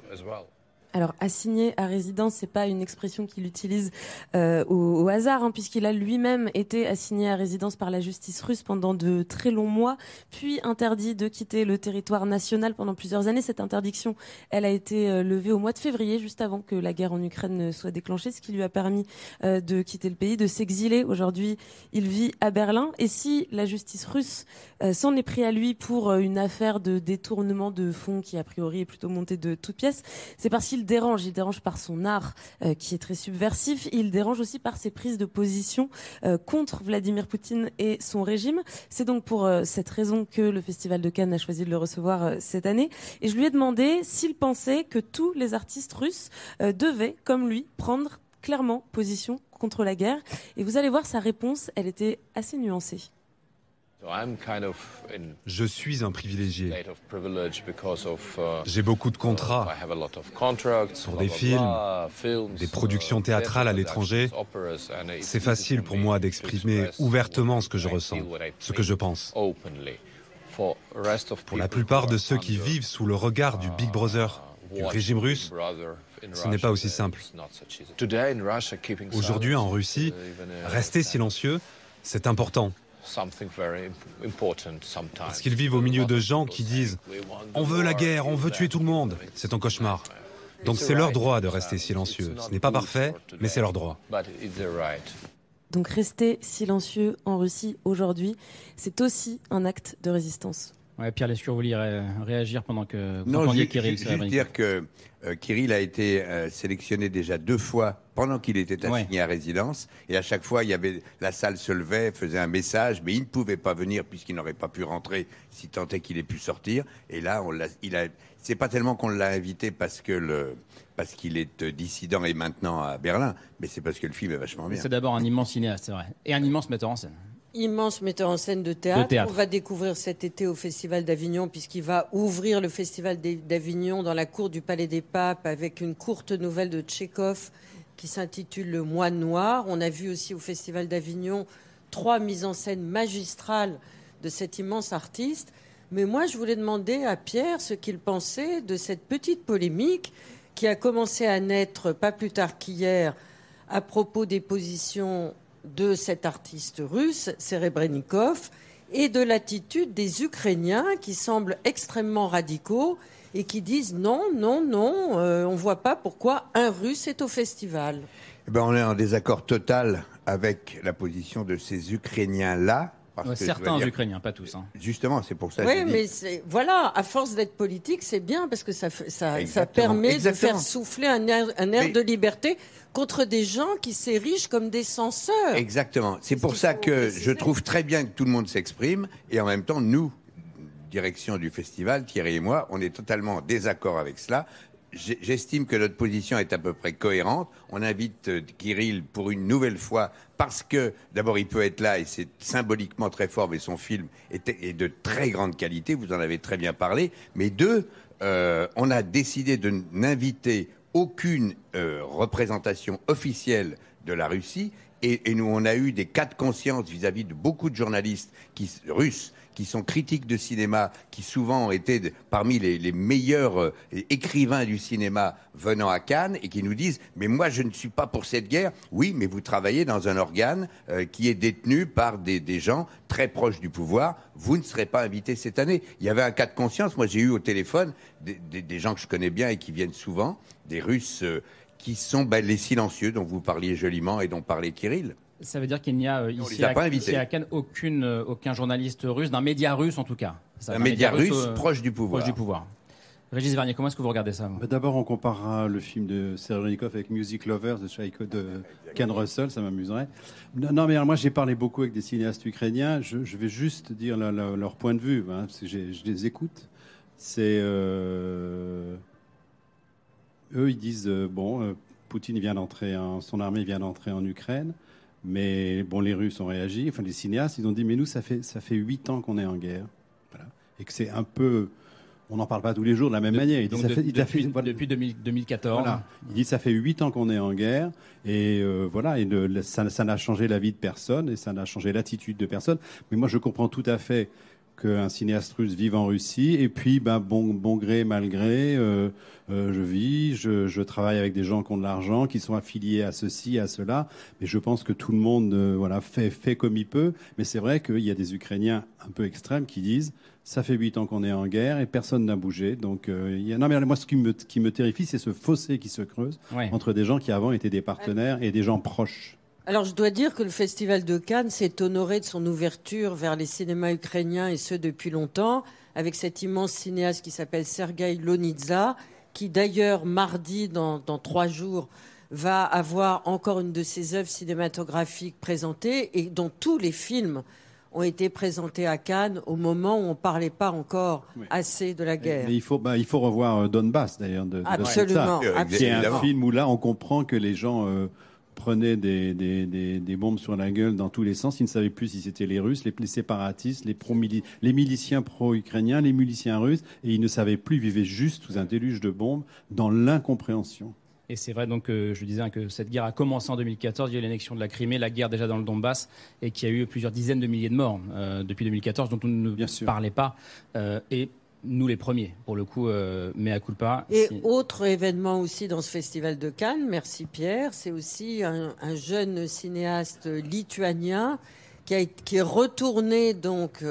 Alors, assigné à résidence, c'est pas une expression qu'il utilise au hasard, hein, puisqu'il a lui-même été assigné à résidence par la justice russe pendant de très longs mois, puis interdit de quitter le territoire national pendant plusieurs années. Cette interdiction, elle a été levée au mois de février, juste avant que la guerre en Ukraine soit déclenchée, ce qui lui a permis de quitter le pays, de s'exiler. Aujourd'hui, il vit à Berlin. Et si la justice russe s'en est pris à lui pour une affaire de détournement de fonds qui, a priori, est plutôt montée de toutes pièces, c'est parce qu'il dérange. Il dérange par son art qui est très subversif. Il dérange aussi par ses prises de position contre Vladimir Poutine et son régime. C'est donc pour cette raison que le Festival de Cannes a choisi de le recevoir cette année. Et je lui ai demandé s'il pensait que tous les artistes russes devaient, comme lui, prendre clairement position contre la guerre. Et vous allez voir, sa réponse, elle était assez nuancée. Je suis un privilégié. J'ai beaucoup de contrats pour des films, des productions théâtrales à l'étranger. C'est facile pour moi d'exprimer ouvertement ce que je ressens, ce que je pense. Pour la plupart de ceux qui vivent sous le regard du Big Brother, du régime russe, ce n'est pas aussi simple. Aujourd'hui, en Russie, rester silencieux, c'est important. Parce qu'ils vivent au milieu de gens qui disent « On veut la guerre, on veut tuer tout le monde ». C'est un cauchemar. Donc c'est leur droit de rester silencieux. Ce n'est pas parfait, mais c'est leur droit. Donc rester silencieux en Russie aujourd'hui, c'est aussi un acte de résistance. Ouais, Pierre Lescure, vous vouliez réagir pendant que vous entendiez Kirill. Je veux dire que Kirill a été sélectionné déjà 2 fois pendant qu'il était assigné à résidence. Et à chaque fois, il y avait, la salle se levait, faisait un message, mais il ne pouvait pas venir puisqu'il n'aurait pas pu rentrer si tant est qu'il ait pu sortir. Et là, c'est pas tellement qu'on l'a invité parce qu'il est dissident et maintenant à Berlin, mais c'est parce que le film est vachement bien. C'est d'abord un immense cinéaste, c'est vrai, et un immense metteur en scène. Immense metteur en scène de théâtre. On va découvrir cet été au Festival d'Avignon, puisqu'il va ouvrir le Festival d'Avignon dans la cour du Palais des Papes avec une courte nouvelle de Tchekhov qui s'intitule « Le Moine noir ». On a vu aussi au Festival d'Avignon 3 mises en scène magistrales de cet immense artiste. Mais moi, je voulais demander à Pierre ce qu'il pensait de cette petite polémique qui a commencé à naître pas plus tard qu'hier à propos des positions de cet artiste russe, Serebrennikov, et de l'attitude des Ukrainiens qui semblent extrêmement radicaux et qui disent non, on ne voit pas pourquoi un Russe est au festival. Eh ben, on est en désaccord total avec la position de ces Ukrainiens-là. Certains Ukrainiens, pas tous. Hein. Justement, c'est pour ça que je dis... Voilà, à force d'être politique, c'est bien parce que ça permet de faire souffler un air de liberté contre des gens qui s'érigent comme des censeurs. Exactement. C'est pour ça que je trouve très bien que tout le monde s'exprime et en même temps, nous, direction du festival, Thierry et moi, on est totalement en désaccord avec cela. J'estime que notre position est à peu près cohérente. On invite Kirill pour une nouvelle fois parce que, d'abord, il peut être là et c'est symboliquement très fort, mais son film est de très grande qualité, vous en avez très bien parlé. Mais 2, on a décidé de n'inviter aucune représentation officielle de la Russie et nous, on a eu des cas de conscience vis-à-vis de beaucoup de journalistes russes qui sont critiques de cinéma, qui souvent ont été parmi les meilleurs écrivains du cinéma venant à Cannes et qui nous disent « Mais moi, je ne suis pas pour cette guerre. » Oui, mais vous travaillez dans un organe qui est détenu par des gens très proches du pouvoir. Vous ne serez pas invité cette année. Il y avait un cas de conscience. Moi, j'ai eu au téléphone des gens que je connais bien et qui viennent souvent, des Russes qui sont les silencieux dont vous parliez joliment et dont parlait Kirill. Ça veut dire qu'il n'y a ici à Cannes aucun journaliste russe, d'un média russe en tout cas. Un média russe proche du pouvoir. Régis Wargnier, comment est-ce que vous regardez ça? D'abord, on comparera le film de Serebrennikov avec Music Lovers de Ken Russell, ça m'amuserait. Non, mais alors, moi, j'ai parlé beaucoup avec des cinéastes ukrainiens. Je vais juste dire leur point de vue, hein, parce que je les écoute. C'est... Eux, ils disent, Poutine vient d'entrer, son armée vient d'entrer en Ukraine. Mais bon, les Russes ont réagi, enfin les cinéastes, ils ont dit, mais nous, ça fait 8 ans qu'on est en guerre. Voilà. Et que c'est un peu... On n'en parle pas tous les jours de la même manière. Depuis 2014. Voilà. Il dit, ça fait 8 ans qu'on est en guerre. Et ça n'a changé la vie de personne et ça n'a changé l'attitude de personne. Mais moi, je comprends tout à fait qu'un cinéaste russe vive en Russie. Et puis, bon gré, mal gré, je vis, je travaille avec des gens qui ont de l'argent, qui sont affiliés à ceci, à cela. Mais je pense que tout le monde fait comme il peut. Mais c'est vrai qu'il y a des Ukrainiens un peu extrêmes qui disent « ça fait 8 ans qu'on est en guerre et personne n'a bougé ». Donc, non, mais moi, ce qui me terrifie, c'est ce fossé qui se creuse entre des gens qui avant étaient des partenaires et des gens proches. Alors, je dois dire que le Festival de Cannes s'est honoré de son ouverture vers les cinémas ukrainiens, et ce, depuis longtemps, avec cet immense cinéaste qui s'appelle Sergueï Lonitsa, qui, d'ailleurs, mardi, dans 3 jours, va avoir encore une de ses œuvres cinématographiques présentées et dont tous les films ont été présentés à Cannes au moment où on ne parlait pas encore assez de la guerre. Mais il faut revoir Donbass, d'ailleurs, de Absolument. Qui est un film où, là, on comprend que les gens... prenaient des bombes sur la gueule dans tous les sens. Ils ne savaient plus si c'était les Russes, les séparatistes, les miliciens pro-ukrainiens, les miliciens russes. Et ils ne savaient plus, ils vivaient juste sous un déluge de bombes dans l'incompréhension. Et c'est vrai, donc, je disais que cette guerre a commencé en 2014, il y a eu l'annexion de la Crimée, la guerre déjà dans le Donbass, et qui a eu plusieurs dizaines de milliers de morts depuis 2014, dont on ne parlait pas. Et nous, les premiers, pour le coup, mea culpa. Et autre événement aussi dans ce festival de Cannes, merci Pierre, c'est aussi un jeune cinéaste lituanien qui est retourné donc,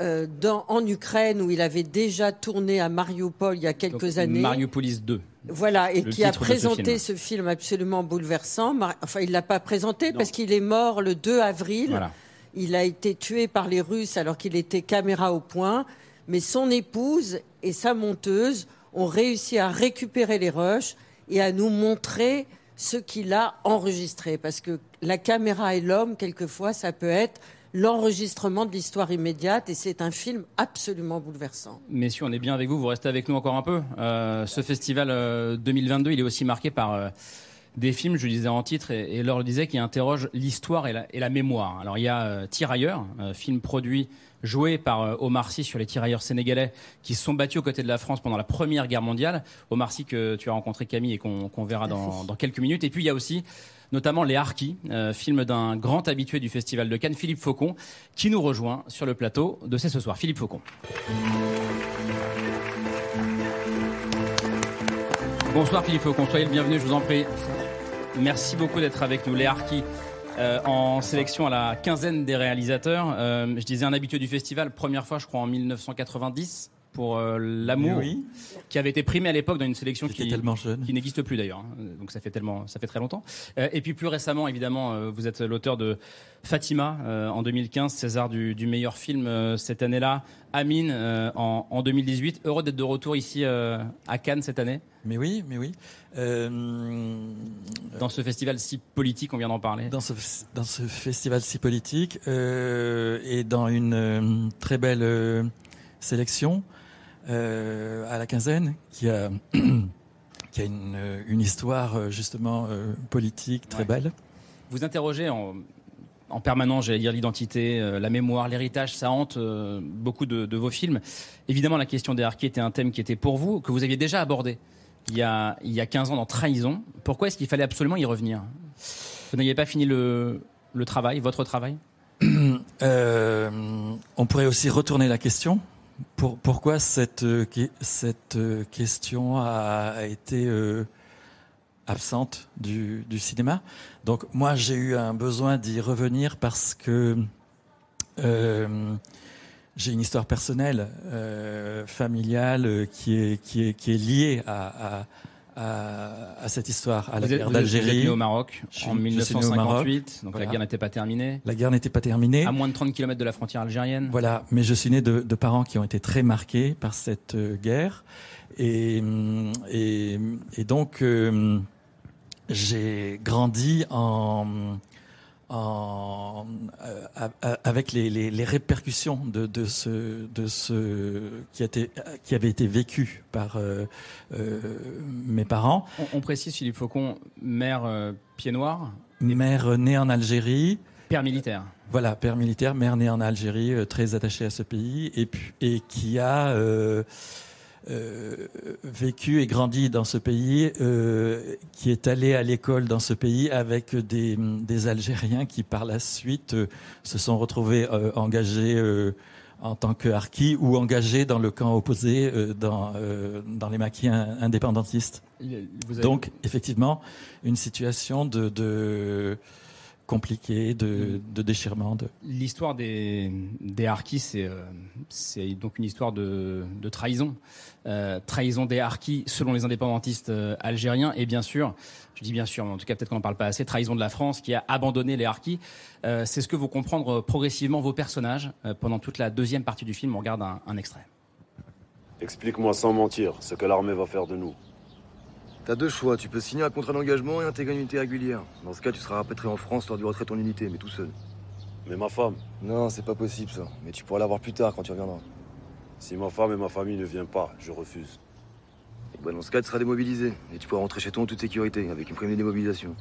en Ukraine, où il avait déjà tourné à Mariupol il y a quelques années. Mariupolis 2. Voilà, et qui a présenté ce film absolument bouleversant. Enfin, il ne l'a pas présenté parce qu'il est mort le 2 avril. Voilà. Il a été tué par les Russes alors qu'il était caméra au point. Mais son épouse et sa monteuse ont réussi à récupérer les rushs et à nous montrer ce qu'il a enregistré. Parce que la caméra et l'homme, quelquefois, ça peut être l'enregistrement de l'histoire immédiate, et c'est un film absolument bouleversant. Messieurs, on est bien avec vous, vous restez avec nous encore un peu. Ce festival 2022, il est aussi marqué par des films, je le disais en titre, et Laure le disait, qui interrogent l'histoire et la mémoire. Alors il y a Tirailleurs, film produit, joué par Omar Sy sur les tirailleurs sénégalais qui se sont battus aux côtés de la France pendant la Première Guerre mondiale. Omar Sy que tu as rencontré, Camille, et qu'on verra dans quelques minutes. Et puis il y a aussi notamment Les Harkis, film d'un grand habitué du Festival de Cannes, Philippe Faucon, qui nous rejoint sur le plateau de C'est ce soir. Philippe Faucon. Bonsoir Philippe Faucon, soyez le bienvenu, je vous en prie. Merci beaucoup d'être avec nous. Les Harkis, en sélection à la quinzaine des réalisateurs. Je disais un habitué du festival, première fois je crois en 1990 pour L'Amour, oui, qui avait été primé à l'époque dans une sélection qui n'existe plus d'ailleurs, donc ça fait très longtemps. Et puis plus récemment, évidemment, vous êtes l'auteur de Fatima en 2015, César du meilleur film cette année-là, Amine en 2018. Heureux d'être de retour ici à Cannes cette année. Mais oui. Dans ce festival si politique, on vient d'en parler. Dans ce festival si politique et dans une très belle sélection. À la quinzaine, qui a une histoire justement politique très belle. Vous interrogez en permanence, j'allais dire, l'identité, la mémoire, l'héritage, ça hante beaucoup de vos films. Évidemment, la question des Harkis était un thème qui était pour vous, que vous aviez déjà abordé il y a 15 ans dans Trahison. Pourquoi est-ce qu'il fallait absolument y revenir ? Vous n'aviez pas fini le travail, votre travail ? On pourrait aussi retourner la question. Pourquoi cette question a été absente du cinéma ? Donc moi j'ai eu un besoin d'y revenir parce que j'ai une histoire personnelle, familiale, qui est liée à cette histoire, à la guerre d'Algérie. Vous êtes né au Maroc en 1958, donc voilà. La guerre n'était pas terminée. À moins de 30 km de la frontière algérienne. Voilà, mais je suis né de parents qui ont été très marqués par cette guerre. Et donc, j'ai grandi avec les répercussions de ce qui avait été vécu par mes parents. On précise, Philippe Faucon, mère pied noir. Mère née en Algérie. Père militaire. Voilà, père militaire, mère née en Algérie, très attachée à ce pays, et qui a vécu et grandi dans ce pays, qui est allé à l'école dans ce pays avec des Algériens qui par la suite se sont retrouvés engagés en tant que harkis ou engagés dans le camp opposé dans les maquis indépendantistes. Donc effectivement une situation de compliqué, de déchirement. L'histoire des Harkis, c'est donc une histoire de trahison. Trahison des Harkis selon les indépendantistes algériens, et bien sûr, je dis bien sûr, mais en tout cas peut-être qu'on n'en parle pas assez, trahison de la France qui a abandonné les Harkis. C'est ce que vont comprendre progressivement vos personnages pendant toute la deuxième partie du film. On regarde un extrait. Explique-moi sans mentir ce que l'armée va faire de nous. T'as deux choix, tu peux signer un contrat d'engagement et intégrer une unité régulière. Dans ce cas, tu seras rapatrié en France lors du retrait de ton unité, mais tout seul. Mais ma femme ? Non, c'est pas possible ça. Mais tu pourras l'avoir plus tard quand tu reviendras. Si ma femme et ma famille ne viennent pas, je refuse. Dans ce cas, tu seras démobilisé et tu pourras rentrer chez toi en toute sécurité avec une prime de démobilisation.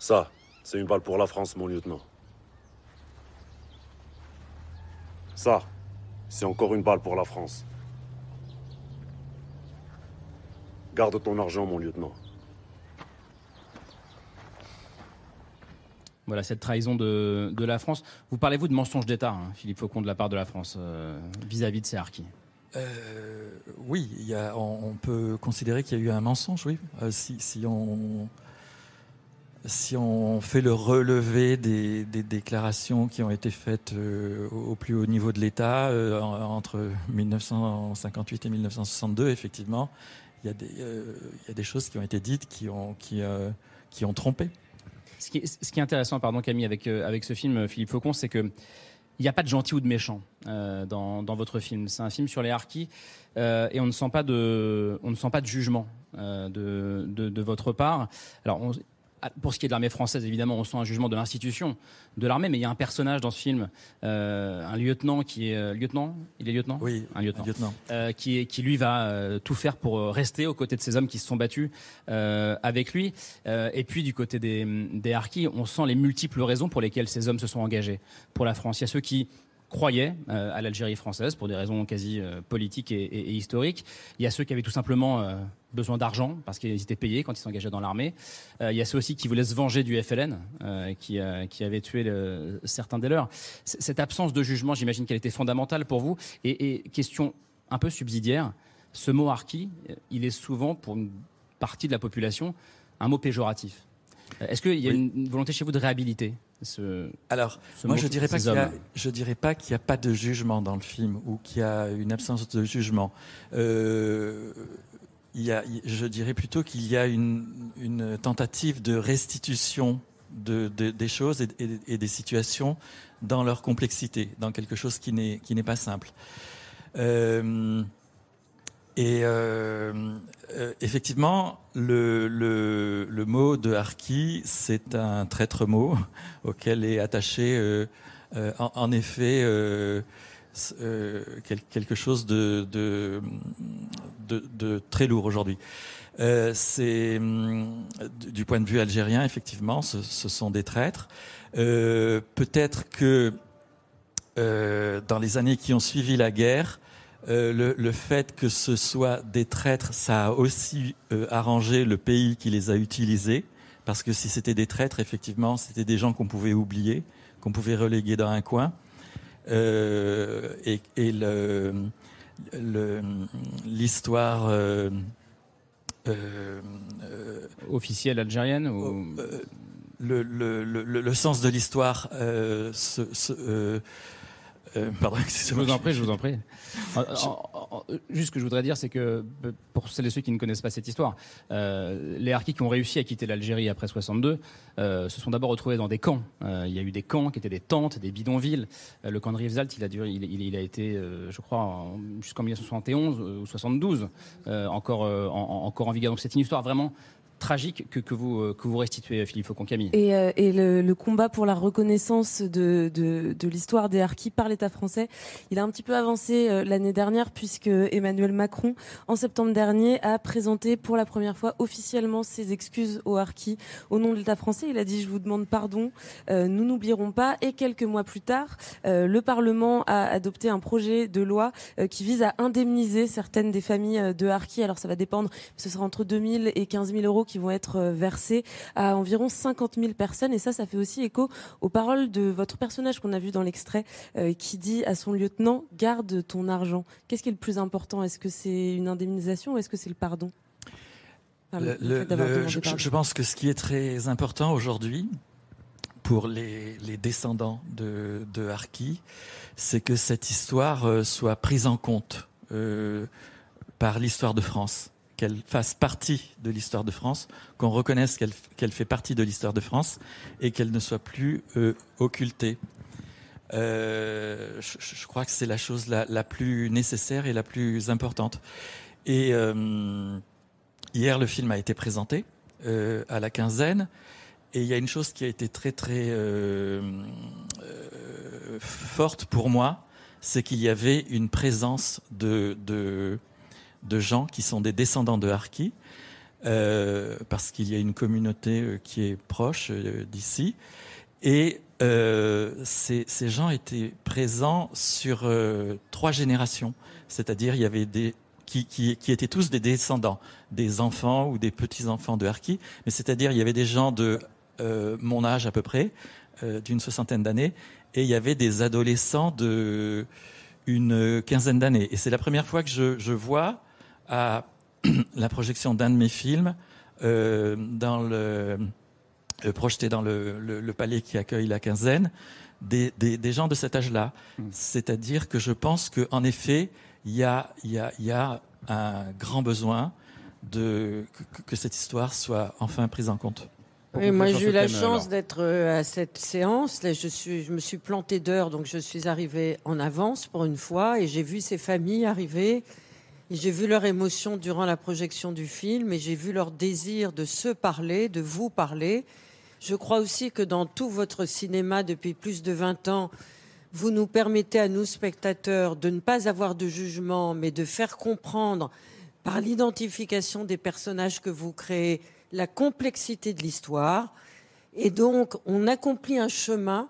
Ça, c'est une balle pour la France, mon lieutenant. Ça, c'est encore une balle pour la France. Garde ton argent, mon lieutenant. Voilà, cette trahison de la France. Vous parlez-vous de mensonge d'État, hein, Philippe Faucon, de la part de la France, vis-à-vis de ces harkis? Oui, on peut considérer qu'il y a eu un mensonge, oui. Si on fait le relevé des déclarations qui ont été faites au plus haut niveau de l'État, entre 1958 et 1962, effectivement, il y a des choses qui ont été dites qui ont trompé. Ce qui est intéressant, pardon Camille, avec ce film, Philippe Faucon, c'est qu'il n'y a pas de gentil ou de méchant dans votre film. C'est un film sur les harkis et on ne sent pas de jugement de votre part. Alors, pour ce qui est de l'armée française, évidemment, on sent un jugement de l'institution de l'armée, mais il y a un personnage dans ce film, un lieutenant qui est... lieutenant ? Il est lieutenant ? Oui, un lieutenant. Qui lui va tout faire pour rester aux côtés de ces hommes qui se sont battus avec lui. Et puis, du côté des harkis, on sent les multiples raisons pour lesquelles ces hommes se sont engagés pour la France. Il y a ceux qui croyaient à l'Algérie française pour des raisons quasi politiques et historiques. Il y a ceux qui avaient tout simplement... besoin d'argent, parce qu'ils étaient payés quand ils s'engageaient dans l'armée. Il y a ceux aussi qui voulaient se venger du FLN, qui avait tué certains des leurs. Cette absence de jugement, j'imagine qu'elle était fondamentale pour vous. Et question un peu subsidiaire, ce mot « harki », il est souvent, pour une partie de la population, un mot péjoratif. Est-ce qu'il y a une volonté chez vous de réhabiliter ce... Alors, moi, je dirais pas qu'il n'y a pas de jugement dans le film, ou qu'il y a une absence de jugement. Je dirais plutôt qu'il y a une tentative de restitution des choses et des situations dans leur complexité, dans quelque chose qui n'est pas simple. Effectivement, le mot de harki, c'est un traître mot auquel est attaché, en effet... quelque chose de très lourd aujourd'hui. C'est du point de vue algérien, effectivement, ce sont des traîtres. Peut-être que dans les années qui ont suivi la guerre, le fait que ce soit des traîtres, ça a aussi arrangé le pays qui les a utilisés, parce que si c'était des traîtres, effectivement, c'était des gens qu'on pouvait oublier, qu'on pouvait reléguer dans un coin. L'histoire officielle algérienne ou... le sens de l'histoire pardon, je vous en prie. Juste ce que je voudrais dire, c'est que pour celles et ceux qui ne connaissent pas cette histoire, les harkis qui ont réussi à quitter l'Algérie après 62 se sont d'abord retrouvés dans des camps. Il y a eu des camps qui étaient des tentes, des bidonvilles. Le camp de Rivesaltes, il a été, je crois, jusqu'en 1971 ou 72, encore en vigueur. Donc c'est une histoire vraiment tragique que vous restituez, Philippe Faucon, Camille. Et le combat pour la reconnaissance de l'histoire des harkis par l'État français, il a un petit peu avancé l'année dernière, puisque Emmanuel Macron, en septembre dernier, a présenté pour la première fois officiellement ses excuses aux harkis au nom de l'État français. Il a dit « Je vous demande pardon, nous n'oublierons pas ». Et quelques mois plus tard, le Parlement a adopté un projet de loi qui vise à indemniser certaines des familles de harkis. Alors ça va dépendre, ce sera entre 2000 et 15 000 euros qui vont être versés à environ 50 000 personnes. Et ça fait aussi écho aux paroles de votre personnage qu'on a vu dans l'extrait, qui dit à son lieutenant « Garde ton argent ». Qu'est-ce qui est le plus important ? Est-ce que c'est une indemnisation ou est-ce que c'est le pardon ? Je pense que ce qui est très important aujourd'hui pour les descendants de harkis, c'est que cette histoire soit prise en compte par l'histoire de France, qu'elle fasse partie de l'histoire de France, qu'on reconnaisse qu'elle fait partie de l'histoire de France et qu'elle ne soit plus occultée. Je crois que c'est la chose la plus nécessaire et la plus importante. Et hier, le film a été présenté à la Quinzaine, et il y a une chose qui a été très, très forte pour moi, c'est qu'il y avait une présence de gens qui sont des descendants de harkis parce qu'il y a une communauté qui est proche d'ici. Et ces gens étaient présents sur trois générations. C'est-à-dire, il y avait des qui étaient tous des descendants, des enfants ou des petits-enfants de Harkis. Mais c'est-à-dire, il y avait des gens de mon âge à peu près, d'une soixantaine d'années, et il y avait des adolescents de une quinzaine d'années. Et c'est la première fois que je vois à la projection d'un de mes films projeté dans le palais qui accueille la quinzaine, des gens de cet âge-là. C'est-à-dire que je pense qu'en effet, il y a un grand besoin que cette histoire soit enfin prise en compte. Oui, moi j'ai eu la chance d'être à cette séance. Là, je me suis plantée d'heure, donc je suis arrivée en avance pour une fois, et j'ai vu ces familles arriver. Et j'ai vu leur émotion durant la projection du film, et j'ai vu leur désir de se parler, de vous parler. Je crois aussi que dans tout votre cinéma depuis plus de 20 ans, vous nous permettez à nous, spectateurs, de ne pas avoir de jugement, mais de faire comprendre, par l'identification des personnages que vous créez, la complexité de l'histoire. Et donc, on accomplit un chemin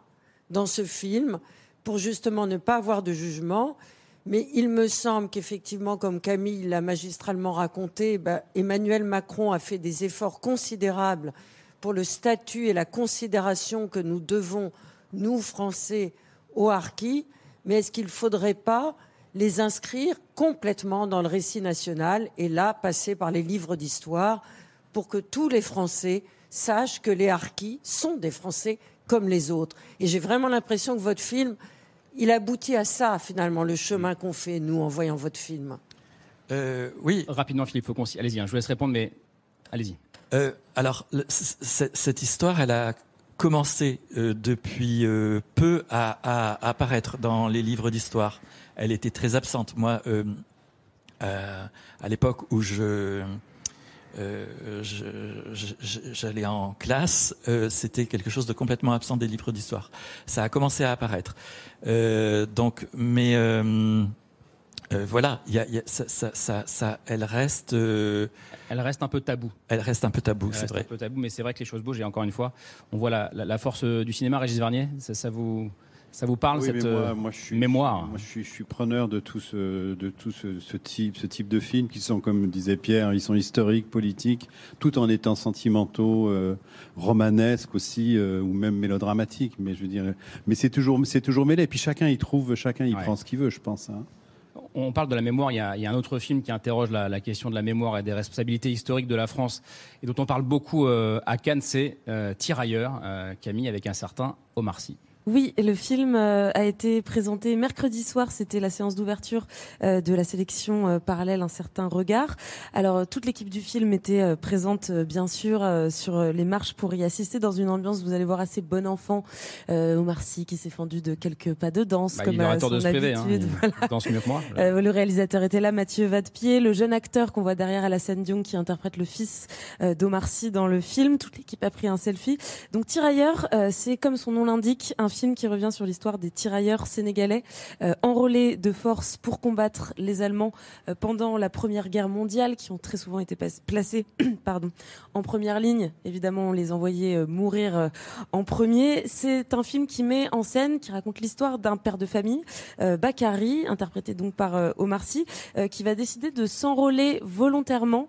dans ce film pour justement ne pas avoir de jugement. Mais il me semble qu'effectivement, comme Camille l'a magistralement raconté, Emmanuel Macron a fait des efforts considérables pour le statut et la considération que nous devons, nous Français, aux Harkis. Mais est-ce qu'il ne faudrait pas les inscrire complètement dans le récit national et là passer par les livres d'histoire pour que tous les Français sachent que les Harkis sont des Français comme les autres? Et j'ai vraiment l'impression que votre film... il aboutit à ça, finalement, le chemin qu'on fait, nous, en voyant votre film. Oui. Rapidement, Philippe Faucon, allez-y, hein, je vous laisse répondre, mais allez-y. Alors, cette histoire, elle a commencé depuis peu à apparaître dans les livres d'histoire. Elle était très absente. Moi, à l'époque où j'allais en classe, c'était quelque chose de complètement absent des livres d'histoire. Ça a commencé à apparaître. Voilà, elle reste. Elle reste un peu tabou. Elle reste un peu tabou, elle c'est vrai. Un peu tabou, mais c'est vrai que les choses bougent. Et encore une fois, on voit la force du cinéma. Régis Wargnier, ça vous parle, oui, cette mémoire? Moi, je suis preneur de tout ce type de films qui sont, comme disait Pierre, ils sont historiques, politiques, tout en étant sentimentaux, romanesques aussi, ou même mélodramatiques. Mais je veux dire, mais c'est toujours mêlé. Et puis chacun y prend ce qu'il veut, je pense. Hein. On parle de la mémoire, il y a un autre film qui interroge la question de la mémoire et des responsabilités historiques de la France, et dont on parle beaucoup à Cannes, c'est Tirailleurs, Camille, avec un certain Omar Sy. Oui, le film a été présenté mercredi soir, c'était la séance d'ouverture de la sélection parallèle Un certain regard. Alors toute l'équipe du film était présente bien sûr sur les marches pour y assister dans une ambiance, vous allez voir, assez bon enfant. Omar Sy qui s'est fendu de quelques pas de danse, comme il son de se habitude. Priver, hein, voilà. Il danse mieux que moi. Le réalisateur était là, Mathieu Vadepied, le jeune acteur qu'on voit derrière Alassane Diong qui interprète le fils d'Omar Sy dans le film. Toute l'équipe a pris un selfie. Donc Tirailleurs, c'est comme son nom l'indique, un film qui revient sur l'histoire des tirailleurs sénégalais enrôlés de force pour combattre les Allemands pendant la Première Guerre mondiale, qui ont très souvent été placés en première ligne. Évidemment, on les envoyait mourir en premier. C'est un film qui met en scène, qui raconte l'histoire d'un père de famille, Bakary, interprété donc par Omar Sy, qui va décider de s'enrôler volontairement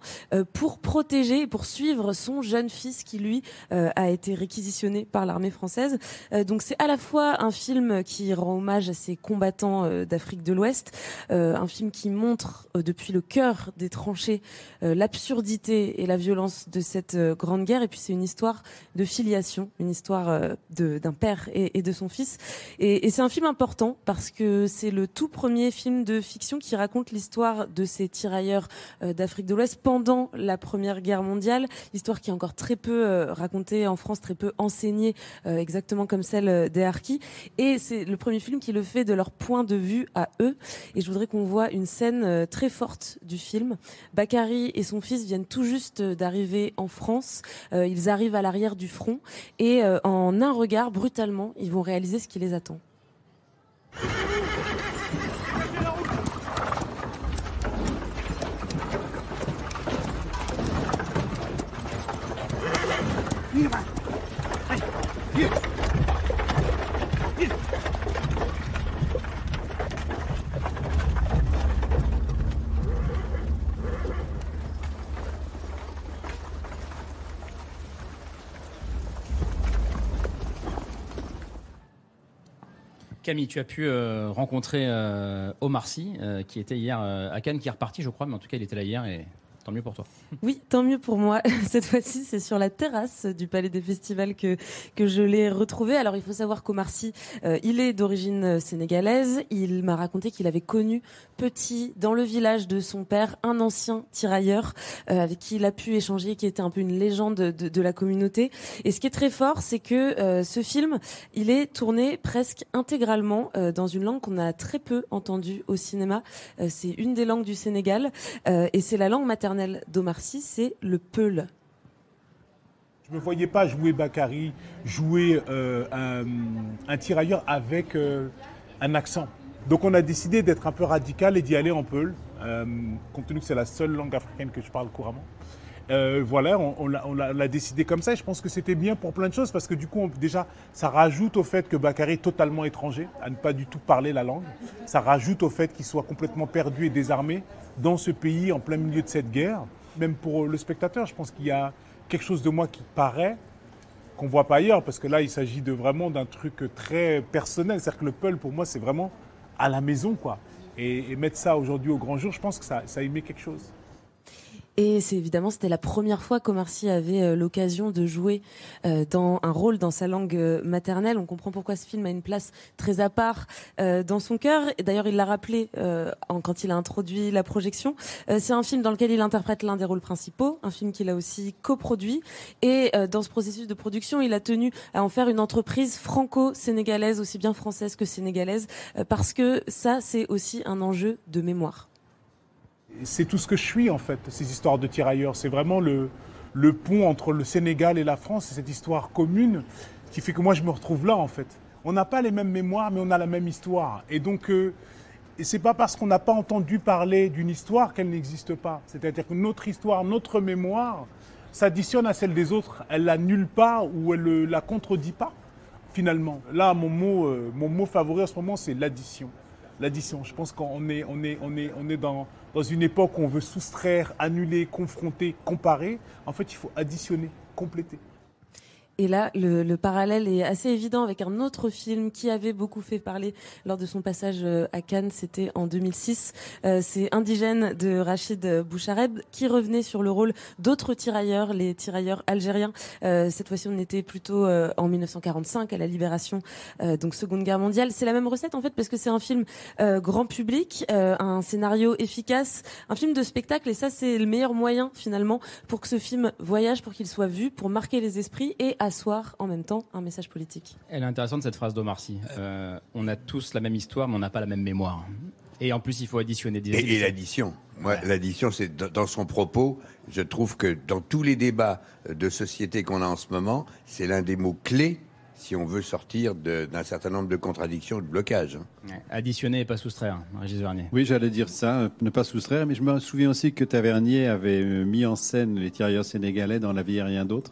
pour protéger et pour suivre son jeune fils qui, lui, a été réquisitionné par l'armée française. Donc c'est à la fois un film qui rend hommage à ces combattants d'Afrique de l'Ouest, un film qui montre depuis le cœur des tranchées l'absurdité et la violence de cette grande guerre, et puis c'est une histoire de filiation, une histoire d'un père et de son fils, et c'est un film important parce que c'est le tout premier film de fiction qui raconte l'histoire de ces tirailleurs d'Afrique de l'Ouest pendant la Première Guerre mondiale, histoire qui est encore très peu racontée en France, très peu enseignée, exactement comme celle des Harkis, et c'est le premier film qui le fait de leur point de vue à eux. Et je voudrais qu'on voit une scène très forte du film. Bakary et son fils viennent tout juste d'arriver en France, ils arrivent à l'arrière du front et en un regard, brutalement, ils vont réaliser ce qui les attend. Camille, tu as pu rencontrer Omar Sy, qui était hier à Cannes, qui est reparti, je crois, mais en tout cas, il était là hier et tant mieux pour toi. Oui, tant mieux pour moi. Cette fois-ci, c'est sur la terrasse du Palais des Festivals que je l'ai retrouvé. Alors, il faut savoir qu'Omar Sy, il est d'origine sénégalaise. Il m'a raconté qu'il avait connu petit, dans le village de son père, un ancien tirailleur avec qui il a pu échanger, qui était un peu une légende de la communauté. Et ce qui est très fort, c'est que ce film, il est tourné presque intégralement dans une langue qu'on a très peu entendue au cinéma. C'est une des langues du Sénégal et c'est la langue maternelle d'Omar Sy, c'est le peul. Je ne me voyais pas jouer Bakary, jouer un tirailleur avec un accent. Donc on a décidé d'être un peu radical et d'y aller en peul, compte tenu que c'est la seule langue africaine que je parle couramment. Voilà, on l'a décidé comme ça et je pense que c'était bien pour plein de choses parce que du coup, déjà, ça rajoute au fait que Bakary est totalement étranger, à ne pas du tout parler la langue. Ça rajoute au fait qu'il soit complètement perdu et désarmé dans ce pays, en plein milieu de cette guerre. Même pour le spectateur, je pense qu'il y a quelque chose de moi qui paraît, qu'on ne voit pas ailleurs, parce que là, il s'agit de vraiment d'un truc très personnel. C'est-à-dire que le peul, pour moi, c'est vraiment à la maison, quoi. Et mettre ça aujourd'hui au grand jour, je pense que ça émet quelque chose. Et c'est évidemment, c'était la première fois qu'Omar Sy avait l'occasion de jouer dans un rôle dans sa langue maternelle. On comprend pourquoi ce film a une place très à part dans son cœur. Et d'ailleurs, il l'a rappelé quand il a introduit la projection. C'est un film dans lequel il interprète l'un des rôles principaux, un film qu'il a aussi coproduit. Et dans ce processus de production, il a tenu à en faire une entreprise franco-sénégalaise, aussi bien française que sénégalaise, parce que ça, c'est aussi un enjeu de mémoire. C'est tout ce que je suis, en fait, ces histoires de tirailleurs. C'est vraiment le pont entre le Sénégal et la France, c'est cette histoire commune qui fait que moi, je me retrouve là, en fait. On n'a pas les mêmes mémoires, mais on a la même histoire. Et donc, ce n'est pas parce qu'on n'a pas entendu parler d'une histoire qu'elle n'existe pas. C'est-à-dire que notre histoire, notre mémoire s'additionne à celle des autres. Elle ne l'annule pas ou elle ne la contredit pas, finalement. Là, mon mot favori en ce moment, c'est l'addition. L'addition. Je pense qu'on est dans une époque où on veut soustraire, annuler, confronter, comparer. En fait, il faut additionner, compléter. Et là, le parallèle est assez évident avec un autre film qui avait beaucoup fait parler lors de son passage à Cannes, c'était en 2006. C'est Indigène de Rachid Bouchareb qui revenait sur le rôle d'autres tirailleurs, les tirailleurs algériens. Cette fois-ci, on était plutôt en 1945 à la Libération, donc Seconde Guerre mondiale. C'est la même recette en fait parce que c'est un film grand public, un scénario efficace, un film de spectacle et ça, c'est le meilleur moyen finalement pour que ce film voyage, pour qu'il soit vu, pour marquer les esprits et asseoir en même temps un message politique. Elle est intéressante cette phrase d'Omar Sy. On a tous la même histoire, mais on n'a pas la même mémoire. Et en plus, il faut additionner des... Et l'addition. Moi, l'addition, c'est dans son propos, je trouve que dans tous les débats de société qu'on a en ce moment, c'est l'un des mots clés si on veut sortir d'un certain nombre de contradictions, de blocages. Additionner et pas soustraire, Régis Wargnier. Oui, j'allais dire ça, ne pas soustraire, mais je me souviens aussi que Tavernier avait mis en scène les tirailleurs sénégalais dans La vie et rien d'autre.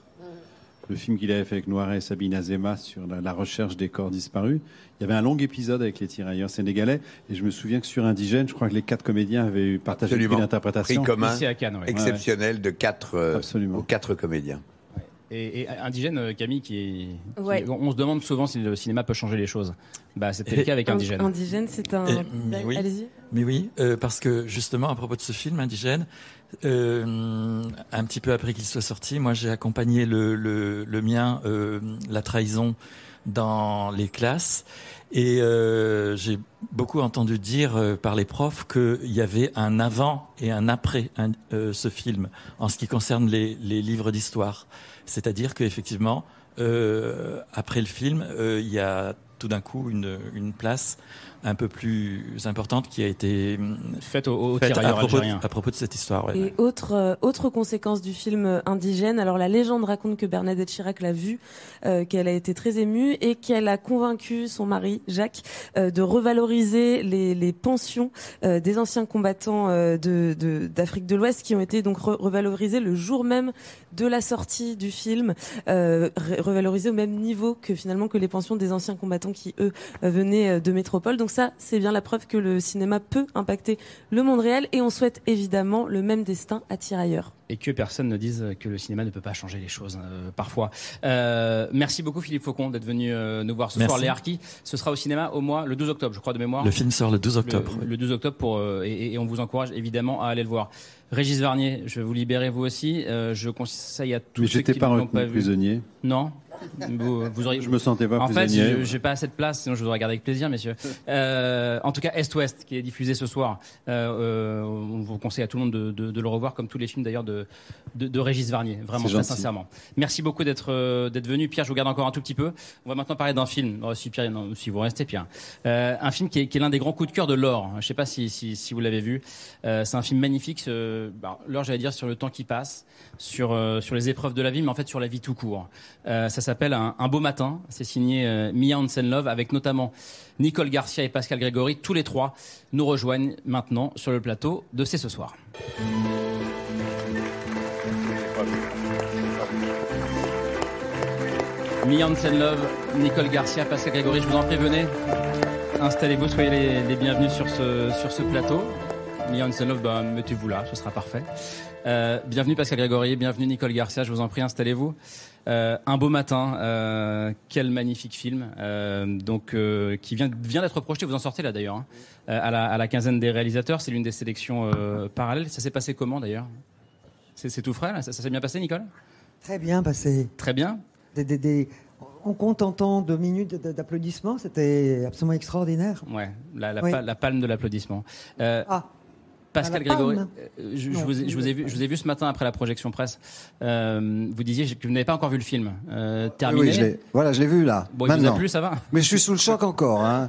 Le film qu'il avait fait avec Noiret et Sabine Azéma sur la recherche des corps disparus. Il y avait un long épisode avec les tirailleurs sénégalais. Et je me souviens que sur Indigène, je crois que les 4 comédiens avaient partagé l'interprétation. Prix commun à Cannes, ouais. Exceptionnel ouais. De 4 comédiens. Ouais. Et Indigène, Camille, ouais. On se demande souvent si le cinéma peut changer les choses. Bah, c'était le cas avec Indigène. Indigène, c'est un... Mais oui. Allez-y. Mais oui, parce que justement, à propos de ce film, Indigène... un petit peu après qu'il soit sorti, moi j'ai accompagné le mien, la trahison dans les classes et j'ai beaucoup entendu dire par les profs qu'il y avait un avant et un après ce film en ce qui concerne les livres d'histoire. C'est-à-dire qu'effectivement, après le film, il y a tout d'un coup une place un peu plus importante qui a été faite aux tirailleurs algériens à propos de cette histoire. Ouais. Et autre conséquence du film Indigène, alors la légende raconte que Bernadette Chirac l'a vu, qu'elle a été très émue et qu'elle a convaincu son mari Jacques de revaloriser les pensions des anciens combattants d'Afrique de l'Ouest qui ont été donc revalorisés le jour même de la sortie du film, revalorisés au même niveau que finalement que les pensions des anciens combattants qui eux venaient de métropole. Donc ça, c'est bien la preuve que le cinéma peut impacter le monde réel et on souhaite évidemment le même destin à Tirailleurs. Et que personne ne dise que le cinéma ne peut pas changer les choses, parfois. Merci beaucoup Philippe Faucon d'être venu nous voir ce soir. Les Harkis, ce sera au cinéma au mois, le 12 octobre, je crois, de mémoire. Le film sort le 12 octobre. Le 12 octobre et on vous encourage évidemment à aller le voir. Régis Wargnier, je vais vous libérer vous aussi. Je conseille à tous ceux qui ne l'ont pas vu. Prisonnier. Non. Vous auriez... Je me sentais pas prisonnier. En fait, j'ai pas assez de place, sinon je vous regarde avec plaisir, messieurs. En tout cas, Est-Ouest, qui est diffusé ce soir, on vous conseille à tout le monde de le revoir, comme tous les films d'ailleurs de Régis Wargnier. Vraiment, très sincèrement. Merci beaucoup d'être venu. Pierre, je vous garde encore un tout petit peu. On va maintenant parler d'un film. Oh, si Pierre, non, si vous restez, Pierre. Un film qui est l'un des grands coups de cœur de Laure. Je sais pas si vous l'avez vu. C'est un film magnifique. Laure, j'allais dire sur le temps qui passe, sur les épreuves de la vie, mais en fait sur la vie tout court. Ça s'appelle Un beau matin. C'est signé Mia Hansen-Løve, avec notamment Nicole Garcia et Pascal Grégory. Tous les trois nous rejoignent maintenant sur le plateau de C'est ce soir. Mia Hansen-Løve, Nicole Garcia, Pascal Grégory, je vous en prie, venez. Installez-vous, soyez les bienvenus sur ce plateau. Mia Hansen-Løve, mettez-vous là, ce sera parfait. Bienvenue Pascal Grégory, bienvenue Nicole Garcia, je vous en prie, installez-vous. Un beau matin, quel magnifique film, qui vient d'être projeté, vous en sortez là d'ailleurs, hein, à la quinzaine des réalisateurs, c'est l'une des sélections parallèles. Ça s'est passé comment d'ailleurs ? C'est tout frais là ? Ça s'est bien passé, Nicole ? Très bien passé. Très bien. On compte en temps 2 minutes d'applaudissements, c'était absolument extraordinaire. Ouais, la palme de l'applaudissement. Pascal Grégory, je vous ai vu ce matin après la projection presse. Vous disiez que vous n'avez pas encore vu le film terminé. Oui, je l'ai vu là. Bon, il vous a plu, ça va. Mais je suis sous le choc encore. Hein.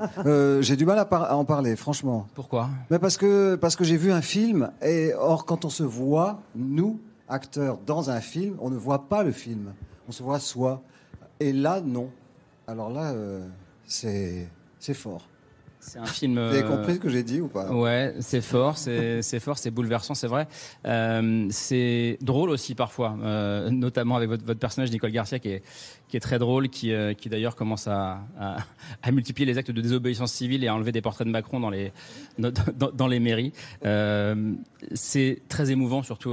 J'ai du mal à en parler, franchement. Pourquoi ? Mais parce que j'ai vu un film et or quand on se voit, nous acteurs dans un film, on ne voit pas le film, on se voit soi. Et là, non. Alors là, c'est fort. C'est un film. Vous avez compris ce que j'ai dit ou pas ? Ouais, c'est fort, c'est fort, c'est bouleversant, c'est vrai. C'est drôle aussi parfois, notamment avec votre personnage Nicole Garcia qui est très drôle, qui d'ailleurs commence à multiplier les actes de désobéissance civile et à enlever des portraits de Macron dans les mairies. C'est très émouvant, surtout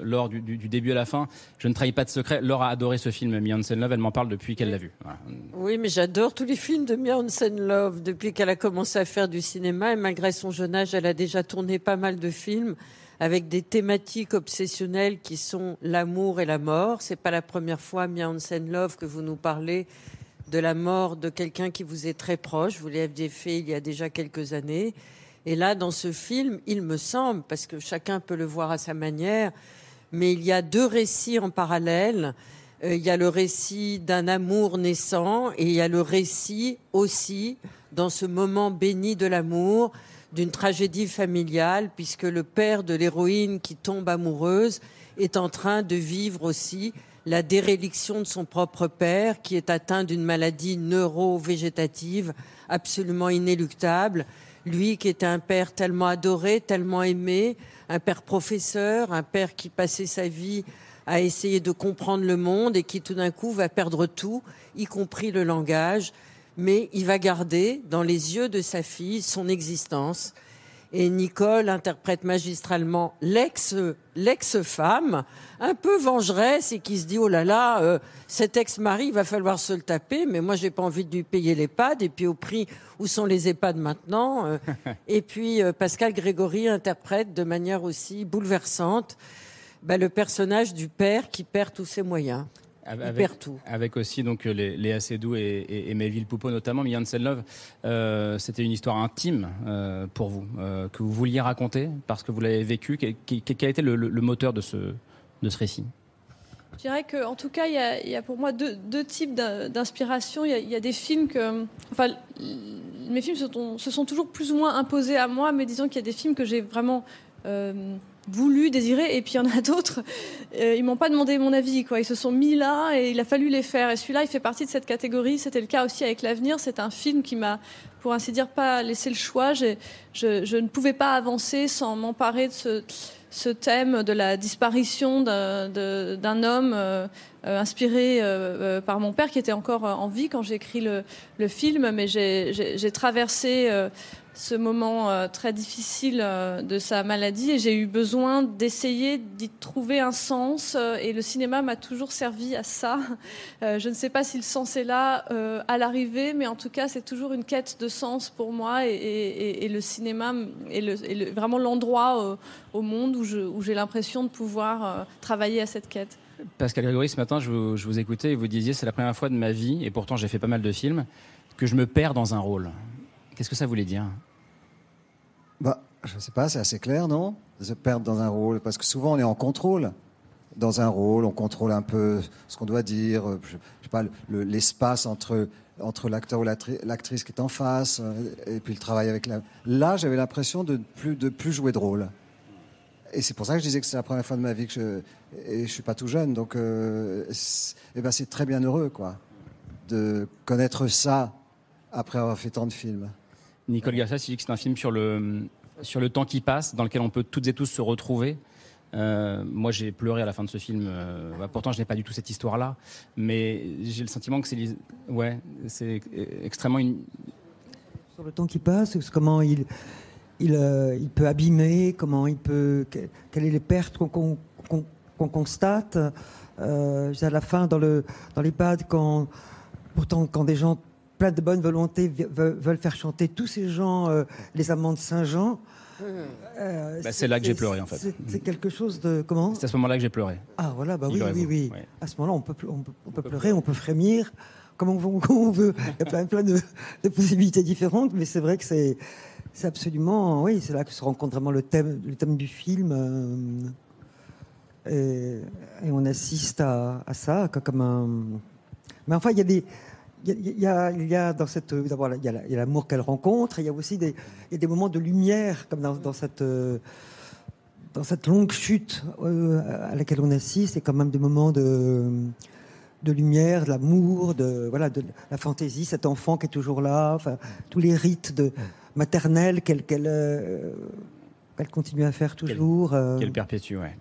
Laure du début à la fin. Je ne trahis pas de secret. Laure a adoré ce film, Mia Hansen-Løve. Elle m'en parle depuis qu'elle l'a vu. Voilà. Oui, mais j'adore tous les films de Mia Hansen-Løve depuis qu'elle a commencé à faire du cinéma et malgré son jeune âge, elle a déjà tourné pas mal de films avec des thématiques obsessionnelles qui sont l'amour et la mort. C'est pas la première fois, Mia Hansen-Løve, que vous nous parlez de la mort de quelqu'un qui vous est très proche. Vous l'aviez fait il y a déjà quelques années. Et là, dans ce film, il me semble, parce que chacun peut le voir à sa manière, mais il y a 2 récits en parallèle. Il y a le récit d'un amour naissant et il y a le récit aussi, dans ce moment béni de l'amour, d'une tragédie familiale, puisque le père de l'héroïne qui tombe amoureuse est en train de vivre aussi la déréliction de son propre père, qui est atteint d'une maladie neuro-végétative absolument inéluctable. Lui qui était un père tellement adoré, tellement aimé, un père professeur, un père qui passait sa vie à essayer de comprendre le monde et qui tout d'un coup va perdre tout, y compris le langage. Mais il va garder dans les yeux de sa fille son existence. Et Nicole interprète magistralement l'ex-femme, un peu vengeresse et qui se dit « Oh là là, cet ex-mari, il va falloir se le taper, mais moi, j'ai pas envie de lui payer l'EHPAD. » Et puis au prix où sont les EHPAD maintenant. Et puis Pascal Grégory interprète de manière aussi bouleversante le personnage du père qui perd tous ses moyens. Avec aussi donc Léa Seydoux et Melvil Poupaud notamment. Mia Hansen-Løve, c'était une histoire intime pour vous que vous vouliez raconter parce que vous l'avez vécu. Quel a été le moteur de ce récit ? Je dirais qu'en tout cas, il y a pour moi deux types d'inspiration. Il y a des films que... Enfin, mes films se sont toujours plus ou moins imposés à moi, mais disons qu'il y a des films que j'ai vraiment voulu, désiré, et puis il y en a d'autres. Ils m'ont pas demandé mon avis, quoi. Ils se sont mis là et il a fallu les faire. Et celui-là, il fait partie de cette catégorie. C'était le cas aussi avec L'Avenir. C'est un film qui m'a, pour ainsi dire, pas laissé le choix. Je ne pouvais pas avancer sans m'emparer de ce thème de la disparition d'un homme inspiré par mon père, qui était encore en vie quand j'ai écrit le film, mais j'ai traversé ce moment très difficile de sa maladie et j'ai eu besoin d'essayer d'y trouver un sens, et le cinéma m'a toujours servi à ça. Je ne sais pas si le sens est là à l'arrivée, mais en tout cas c'est toujours une quête de sens pour moi, et le cinéma est vraiment l'endroit au monde où j'ai l'impression de pouvoir travailler à cette quête. Pascal Grégory, ce matin je vous écoutais et vous disiez c'est la première fois de ma vie, et pourtant j'ai fait pas mal de films, que je me perds dans un rôle. Qu'est-ce que ça voulait dire ? Bah, je ne sais pas, c'est assez clair, non ? Se perdre dans un rôle, parce que souvent on est en contrôle. Dans un rôle, on contrôle un peu ce qu'on doit dire, je ne sais pas, l'espace entre l'acteur ou l'actrice qui est en face, et puis le travail avec la... Là, j'avais l'impression de plus jouer de rôle. Et c'est pour ça que je disais que c'est la première fois de ma vie que je ne suis pas tout jeune, donc c'est très bien heureux, quoi, de connaître ça après avoir fait tant de films. Nicole Garcia, tu dis que c'est un film sur le temps qui passe, dans lequel on peut toutes et tous se retrouver. Moi, j'ai pleuré à la fin de ce film. Pourtant, je n'ai pas du tout cette histoire-là, mais j'ai le sentiment que c'est extrêmement une... sur le temps qui passe. Comment il peut abîmer, quelles sont les pertes qu'on constate à la fin dans l'EHPAD, quand des gens plein de bonnes volontés veulent faire chanter tous ces gens, les amants de Saint-Jean. C'est là que j'ai pleuré, en fait. C'est quelque chose de... Comment ? C'est à ce moment-là que j'ai pleuré. Ah, voilà, oui. Ouais. À ce moment-là, on peut pleurer, on peut frémir, comme on veut. Il y a plein de possibilités différentes, mais c'est vrai que c'est absolument... Oui, c'est là que se rencontre vraiment le thème du film. Et on assiste à ça, comme un... Mais enfin, il y a des... Il y a dans cette, d'abord, il y a l'amour qu'elle rencontre. Il y a aussi des moments de lumière, comme dans cette longue chute à laquelle on assiste. C'est quand même des moments de lumière, de l'amour, de la fantaisie. Cet enfant qui est toujours là, enfin, tous les rites maternels qu'elle continue à faire toujours. Qu'elle perpétue, ouais.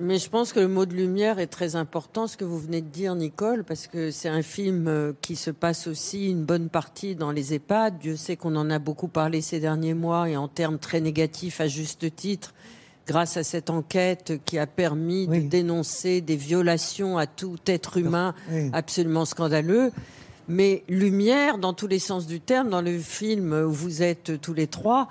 Mais je pense que le mot de lumière est très important, ce que vous venez de dire, Nicole, parce que c'est un film qui se passe aussi une bonne partie dans les EHPAD. Dieu sait qu'on en a beaucoup parlé ces derniers mois, et en termes très négatifs, à juste titre, grâce à cette enquête qui a permis de dénoncer des violations à tout être humain absolument scandaleux. Mais lumière, dans tous les sens du terme, dans le film où vous êtes tous les trois...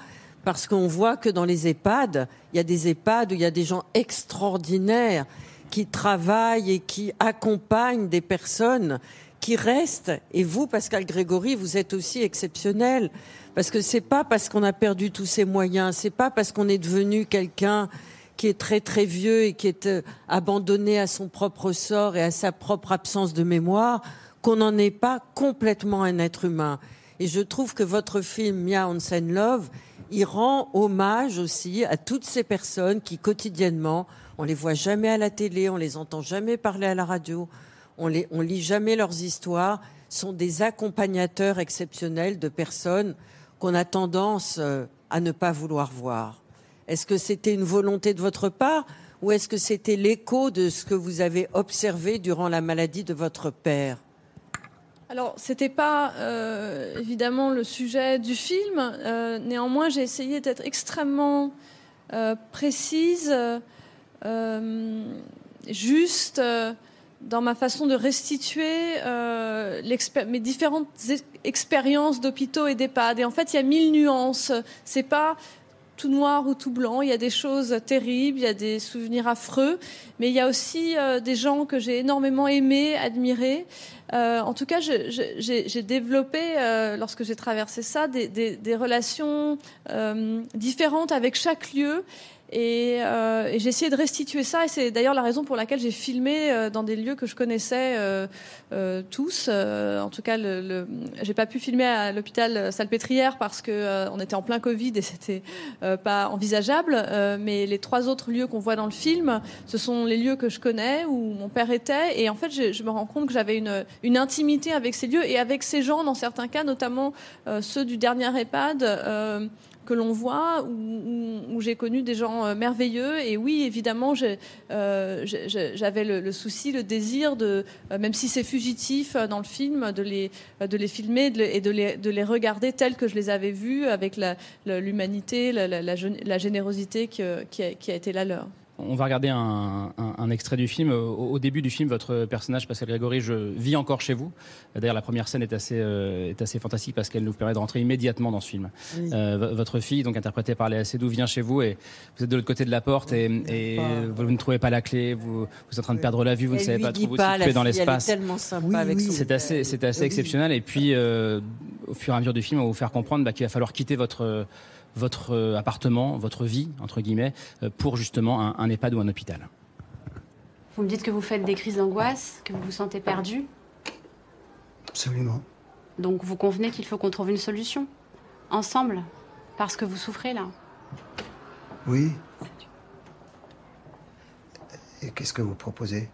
Parce qu'on voit que dans les EHPAD, il y a des EHPAD où il y a des gens extraordinaires qui travaillent et qui accompagnent des personnes qui restent. Et vous, Pascal Grégory, vous êtes aussi exceptionnel. Parce que c'est pas parce qu'on a perdu tous ses moyens, c'est pas parce qu'on est devenu quelqu'un qui est très très vieux et qui est abandonné à son propre sort et à sa propre absence de mémoire qu'on n'en est pas complètement un être humain. Et je trouve que votre film Mia Hansen-Løve, il rend hommage aussi à toutes ces personnes qui, quotidiennement, on les voit jamais à la télé, on les entend jamais parler à la radio, on lit jamais leurs histoires, sont des accompagnateurs exceptionnels de personnes qu'on a tendance à ne pas vouloir voir. Est-ce que c'était une volonté de votre part, ou est-ce que c'était l'écho de ce que vous avez observé durant la maladie de votre père ? Alors, c'était pas évidemment le sujet du film. Néanmoins, j'ai essayé d'être extrêmement précise, juste dans ma façon de restituer mes différentes expériences d'hôpitaux et d'EHPAD. Et en fait, il y a 1000 nuances. C'est pas tout noir ou tout blanc. Il y a des choses terribles, il y a des souvenirs affreux, mais il y a aussi des gens que j'ai énormément aimés, admirés. En tout cas, j'ai développé, lorsque j'ai traversé ça, des relations différentes avec chaque lieu. Et j'ai essayé de restituer ça, et c'est d'ailleurs la raison pour laquelle j'ai filmé dans des lieux que je connaissais tous. En tout cas, j'ai pas pu filmer à l'hôpital Salpêtrière parce que on était en plein Covid et c'était pas envisageable. Mais les trois autres lieux qu'on voit dans le film, ce sont les lieux que je connais où mon père était. Et en fait, je me rends compte que j'avais une intimité avec ces lieux et avec ces gens dans certains cas, notamment ceux du dernier EHPAD. Que l'on voit, où j'ai connu des gens merveilleux. Et oui, évidemment, j'avais le souci, le désir, même si c'est fugitif dans le film, de les filmer et de les regarder tels que je les avais vus, avec l'humanité, la générosité qui a été la leur. On va regarder un extrait du film. Au début du film, votre personnage, Pascal Grégory, vit encore chez vous. D'ailleurs, la première scène est assez fantastique parce qu'elle nous permet de rentrer immédiatement dans ce film. Oui. Votre fille, donc interprétée par Léa Seydoux, vient chez vous et vous êtes de l'autre côté de la porte et vous ne trouvez pas la clé, vous êtes en train de perdre la vue, vous ne savez pas trop vous situer dans l'espace. Elle est tellement sympa avec son... C'est assez exceptionnel. Et puis, au fur et à mesure du film, on va vous faire comprendre qu'il va falloir quitter votre appartement, votre vie, entre guillemets, pour justement un EHPAD ou un hôpital. Vous me dites que vous faites des crises d'angoisse, que vous vous sentez perdu ? Absolument. Donc vous convenez qu'il faut qu'on trouve une solution, ensemble, parce que vous souffrez là ? Oui. Et qu'est-ce que vous proposez ?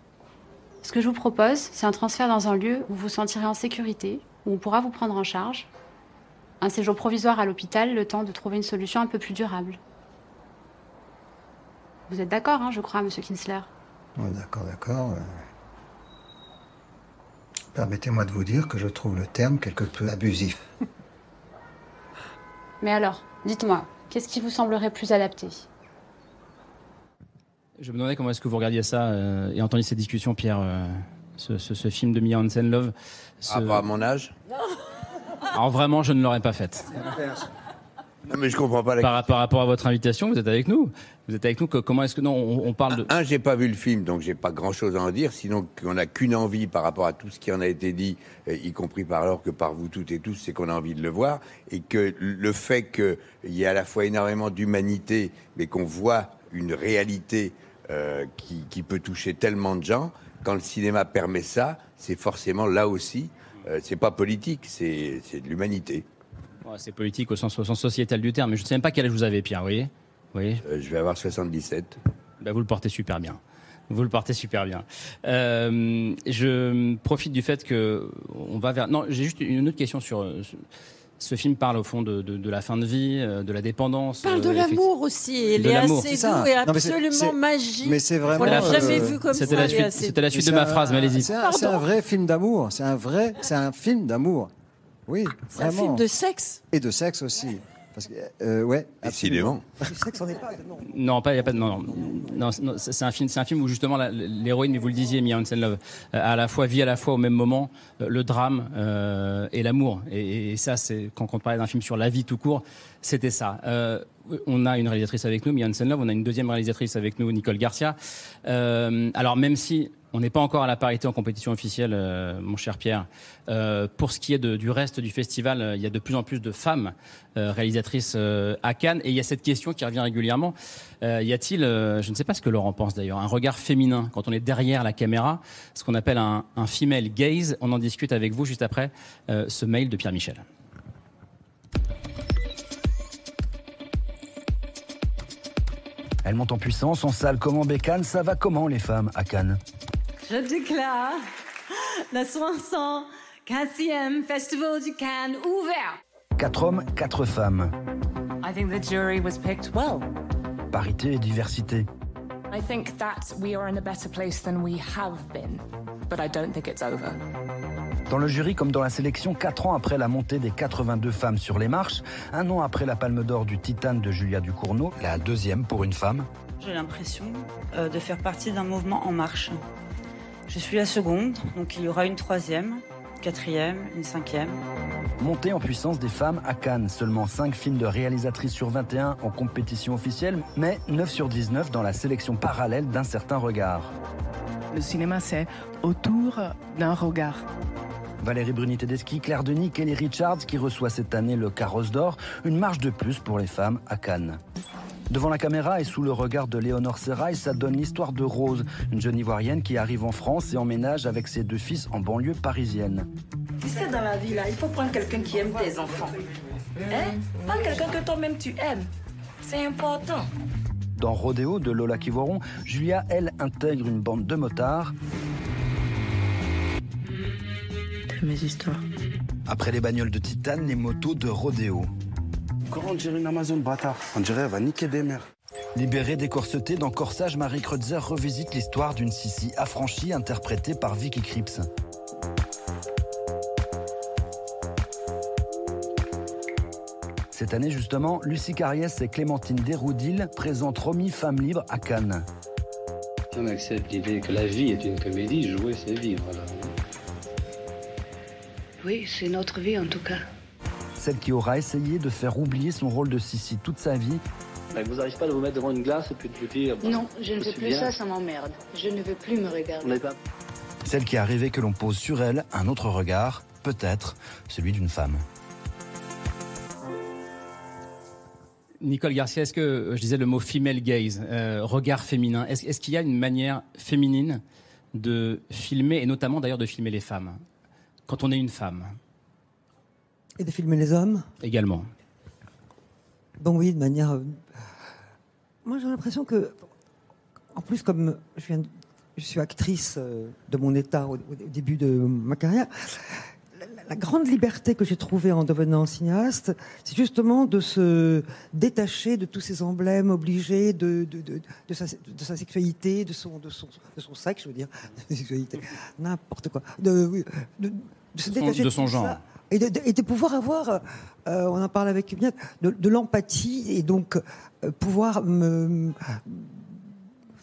Ce que je vous propose, c'est un transfert dans un lieu où vous vous sentirez en sécurité, où on pourra vous prendre en charge. Un séjour provisoire à l'hôpital, le temps de trouver une solution un peu plus durable. Vous êtes d'accord, je crois, monsieur Kinsler ? Oui, d'accord. Permettez-moi de vous dire que je trouve le terme quelque peu abusif. Mais alors, dites-moi, qu'est-ce qui vous semblerait plus adapté ? Je me demandais comment est-ce que vous regardiez ça et entendiez ces discussions, Pierre, ce film de Mia Hansen-Løve. À mon âge ? Non. Alors vraiment, je ne l'aurais pas faite. Non mais je comprends pas. Par rapport à votre invitation, vous êtes avec nous. Vous êtes avec nous. Comment est-ce que non, on parle de... J'ai pas vu le film, donc j'ai pas grand-chose à en dire. Sinon, qu'on n'a qu'une envie par rapport à tout ce qui en a été dit, y compris par vous toutes et tous, c'est qu'on a envie de le voir et que le fait qu'il y ait à la fois énormément d'humanité, mais qu'on voit une réalité qui peut toucher tellement de gens. Quand le cinéma permet ça, c'est forcément là aussi. C'est pas politique, c'est de l'humanité. Ouais, c'est politique au sens sociétal du terme, mais je ne sais même pas quel âge vous avez, Pierre, vous voyez ? Oui. Je vais avoir 77. Bah, vous le portez super bien. Je profite du fait que on va vers... Non, j'ai juste une autre question sur... Ce film parle au fond de la fin de vie, de la dépendance. Parle de l'amour aussi. Elle est assez doux et absolument magique. Mais c'est vraiment. On l'a jamais vu comme ça. C'était la suite de ma phrase, mais allez-y. C'est un vrai film d'amour. C'est un film d'amour. Oui, c'est vraiment. Un film de sexe. Et de sexe aussi. Parce que, ouais. Absolument. Le sexe, on n'est pas. Non, il n'y a pas de. Non, c'est un film où justement l'héroïne, mais vous le disiez, Mia Hansen-Løve, à la fois vit à la fois au même moment le drame et l'amour. Et ça, c'est quand on parlait d'un film sur la vie tout court, c'était ça. On a une réalisatrice avec nous, Mia Hansen-Løve, on a une deuxième réalisatrice avec nous, Nicole Garcia. Alors, même si. On n'est pas encore à la parité en compétition officielle, mon cher Pierre. Pour ce qui est du reste du festival, il y a de plus en plus de femmes réalisatrices à Cannes. Et il y a cette question qui revient régulièrement. Y a-t-il, je ne sais pas ce que Laurent pense d'ailleurs, un regard féminin quand on est derrière la caméra, ce qu'on appelle un female gaze. On en discute avec vous juste après ce mail de Pierre Michel. Elle monte en puissance, on sale comment bécane, ça va comment les femmes à Cannes ? Je déclare le 75e Festival du Cannes ouvert. 4 hommes, 4 femmes. I think the jury was picked well. Parité et diversité. I think that we are in a better place than we have been, but I don't think it's over. Dans le jury comme dans la sélection, 4 ans après la montée des 82 femmes sur les marches, un an après la Palme d'Or du Titane de Julia Ducournau, la deuxième pour une femme. J'ai l'impression de faire partie d'un mouvement en marche. Je suis la seconde, donc il y aura une troisième, une quatrième, une cinquième. Montée en puissance des femmes à Cannes. Seulement 5 films de réalisatrices sur 21 en compétition officielle, mais 9 sur 19 dans la sélection parallèle d'un certain regard. Le cinéma, c'est autour d'un regard. Valérie Bruni-Tedeschi, Claire Denis, Kelly Richards, qui reçoit cette année le Carrosse d'Or. Une marche de plus pour les femmes à Cannes. Devant la caméra et sous le regard de Léonore Serrail, ça donne l'histoire de Rose, une jeune Ivoirienne qui arrive en France et emménage avec ses deux fils en banlieue parisienne. Tu sais, dans la vie, là, il faut prendre quelqu'un qui aime tes enfants. Hein? Prends quelqu'un que toi-même tu aimes. C'est important. Dans Rodéo de Lola Kivoron, Julia, elle, intègre une bande de motards. T'as mes histoires. Après les bagnoles de Titane, les motos de Rodéo. Quand on dirait une Amazon bâtard, on dirait elle va niquer des mères. Libérée décorsetée dans Corsage, Marie Kreutzer revisite l'histoire d'une Sissi affranchie interprétée par Vicky Krieps. Cette année justement, Lucie Carriès et Clémentine Déroudil présentent Romy, femme libre à Cannes. Si on accepte l'idée que la vie est une comédie, jouer c'est vivre alors. Oui, c'est notre vie en tout cas. Celle qui aura essayé de faire oublier son rôle de Sissi toute sa vie. Vous n'arrivez pas de vous mettre devant une glace et puis de vous dire... Bah, non, je ne veux plus bien. Ça, ça m'emmerde. Je ne veux plus me regarder. Pas... Celle qui a rêvé que l'on pose sur elle un autre regard, peut-être celui d'une femme. Nicole Garcia, est-ce que, je disais le mot female gaze, regard féminin, est-ce qu'il y a une manière féminine de filmer, et notamment d'ailleurs de filmer les femmes, quand on est une femme? Et de filmer les hommes? Également. Donc oui, de manière... Moi j'ai l'impression que, en plus comme je suis actrice de mon état au début de ma carrière, la grande liberté que j'ai trouvée en devenant cinéaste, c'est justement de se détacher de tous ces emblèmes obligés de sa sexualité, de son sexe, je veux dire, de sexualité, n'importe quoi, de se détacher de son genre. Ça, et de pouvoir avoir, on en parle avec Mia, de l'empathie et donc pouvoir me...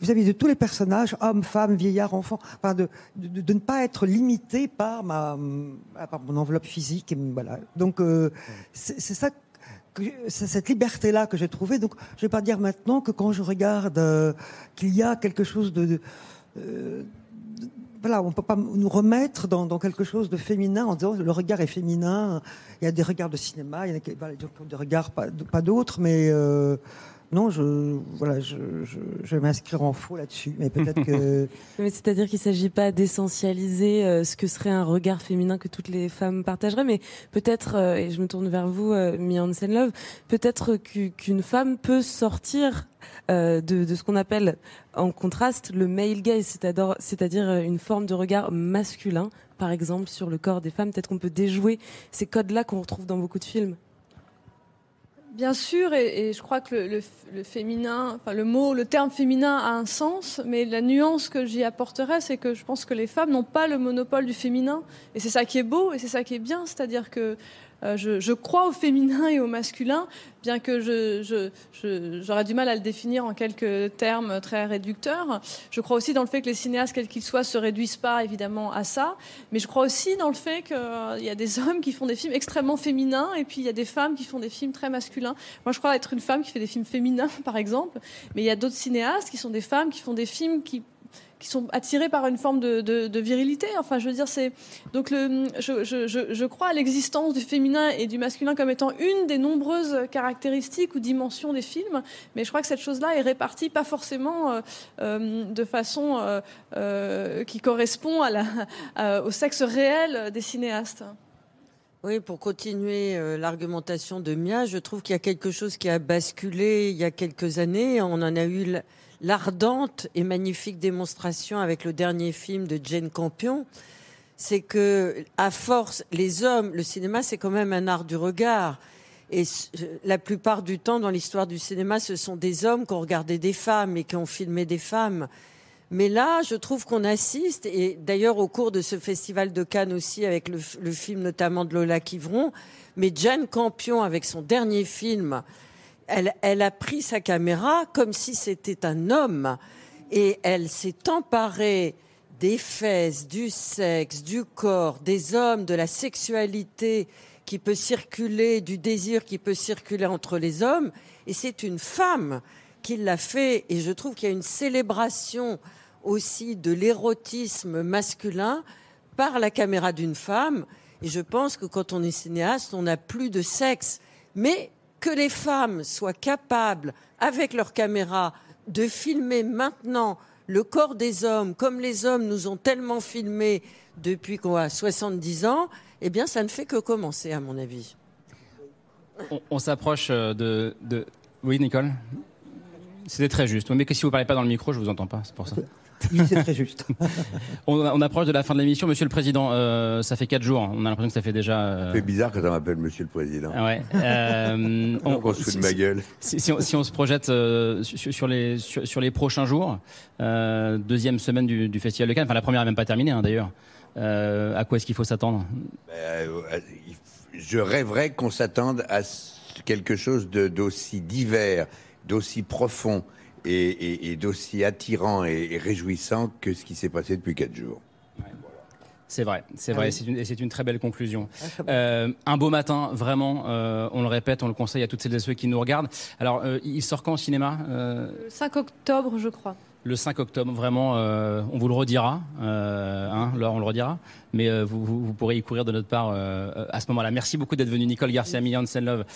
vis-à-vis de tous les personnages, hommes, femmes, vieillards, enfants, enfin de ne pas être limité par mon enveloppe physique. Et voilà. Donc c'est ça, c'est cette liberté-là que j'ai trouvée. Donc je vais pas dire maintenant que quand je regarde qu'il y a quelque chose voilà, on peut pas nous remettre dans quelque chose de féminin en disant le regard est féminin. Il y a des regards de cinéma, il y a des regards pas d'autres, mais non, je vais m'inscrire en faux là-dessus, mais peut-être que... Mais c'est-à-dire qu'il ne s'agit pas d'essentialiser ce que serait un regard féminin que toutes les femmes partageraient, mais peut-être, et je me tourne vers vous, Mia Hansen-Løve, peut-être qu'une femme peut sortir de ce qu'on appelle, en contraste, le male gaze, c'est-à-dire une forme de regard masculin, par exemple, sur le corps des femmes. Peut-être qu'on peut déjouer ces codes-là qu'on retrouve dans beaucoup de films. Bien sûr, et je crois que le féminin, enfin le terme féminin a un sens, mais la nuance que j'y apporterais, c'est que je pense que les femmes n'ont pas le monopole du féminin, et c'est ça qui est beau, et c'est ça qui est bien, c'est-à-dire que je crois au féminin et au masculin, bien que j'aurais du mal à le définir en quelques termes très réducteurs. Je crois aussi dans le fait que les cinéastes, quels qu'ils soient, se réduisent pas évidemment à ça, mais je crois aussi dans le fait qu'il y a des hommes qui font des films extrêmement féminins et puis il y a des femmes qui font des films très masculins. Moi, je crois être une femme qui fait des films féminins, par exemple, mais il y a d'autres cinéastes qui sont des femmes qui font des films qui sont attirés par une forme de virilité. Enfin, je veux dire, c'est... Donc, je crois à l'existence du féminin et du masculin comme étant une des nombreuses caractéristiques ou dimensions des films, mais je crois que cette chose-là est répartie pas forcément de façon qui correspond au sexe réel des cinéastes. Oui, pour continuer l'argumentation de Mia, je trouve qu'il y a quelque chose qui a basculé il y a quelques années. On en a eu... l'ardente et magnifique démonstration avec le dernier film de Jane Campion, c'est que, à force, les hommes, le cinéma, c'est quand même un art du regard. Et la plupart du temps, dans l'histoire du cinéma, ce sont des hommes qui ont regardé des femmes et qui ont filmé des femmes. Mais là, je trouve qu'on assiste, et d'ailleurs au cours de ce festival de Cannes aussi, avec le film notamment de Lola Kivoron, mais Jane Campion, avec son dernier film... Elle a pris sa caméra comme si c'était un homme et elle s'est emparée des fesses, du sexe, du corps, des hommes, de la sexualité qui peut circuler, du désir qui peut circuler entre les hommes. Et c'est une femme qui l'a fait. Et je trouve qu'il y a une célébration aussi de l'érotisme masculin par la caméra d'une femme. Et je pense que quand on est cinéaste, on n'a plus de sexe. Mais que les femmes soient capables, avec leur caméra, de filmer maintenant le corps des hommes, comme les hommes nous ont tellement filmé depuis qu'on a 70 ans, eh bien, ça ne fait que commencer, à mon avis. On s'approche de... Oui, Nicole ? C'était très juste. Mais que si vous ne parlez pas dans le micro, je ne vous entends pas, c'est pour ça. Oui, c'est très juste. On approche de la fin de l'émission. Monsieur le Président, ça fait 4 jours. On a l'impression que ça fait déjà... C'est bizarre que ça m'appelle Monsieur le Président. Ouais. On se fout de ma gueule. Si on se projette sur les prochains jours, deuxième semaine du Festival de Cannes, enfin la première n'est même pas terminée hein, d'ailleurs, à quoi est-ce qu'il faut s'attendre ? Je rêverais qu'on s'attende à quelque chose d'aussi divers, d'aussi profond et d'aussi attirant et réjouissant que ce qui s'est passé depuis 4 jours. Ouais. C'est vrai, oui. C'est une très belle conclusion. Un beau matin, vraiment, on le répète, on le conseille à toutes celles et ceux qui nous regardent. Alors, il sort quand au cinéma ? Le 5 octobre, je crois. Le 5 octobre, vraiment, on vous le redira, Laure, on le redira, mais vous pourrez y courir de notre part à ce moment-là. Merci beaucoup d'être venu, Nicole Garcia, Mia Hansen-Løve,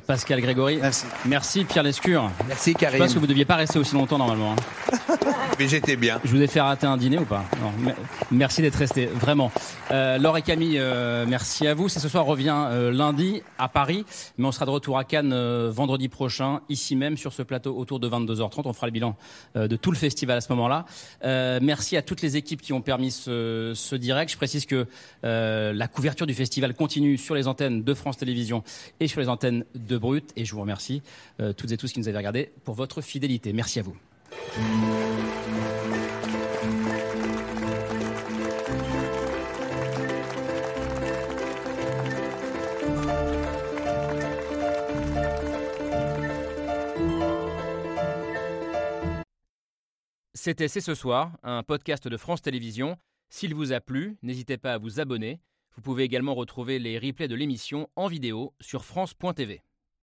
Pascal Grégory. Merci Pierre Lescure. Merci Karim. Je pense que vous ne deviez pas rester aussi longtemps normalement. Hein. Mais j'étais bien. Je vous ai fait rater un dîner ou pas ? Non. Merci d'être resté, vraiment. Laure et Camille, merci à vous. C'est ce soir, revient lundi à Paris, mais on sera de retour à Cannes vendredi prochain, ici même sur ce plateau autour de 22h30. On fera le bilan de tout le festival à ce moment-là. Merci à toutes les équipes qui ont permis ce direct. Je précise que la couverture du festival continue sur les antennes de France Télévisions et sur les antennes de Brut. Et je vous remercie toutes et tous qui nous avez regardés pour votre fidélité. Merci à vous. C'était C'est ce soir, un podcast de France Télévisions. S'il vous a plu, n'hésitez pas à vous abonner. Vous pouvez également retrouver les replays de l'émission en vidéo sur France.tv.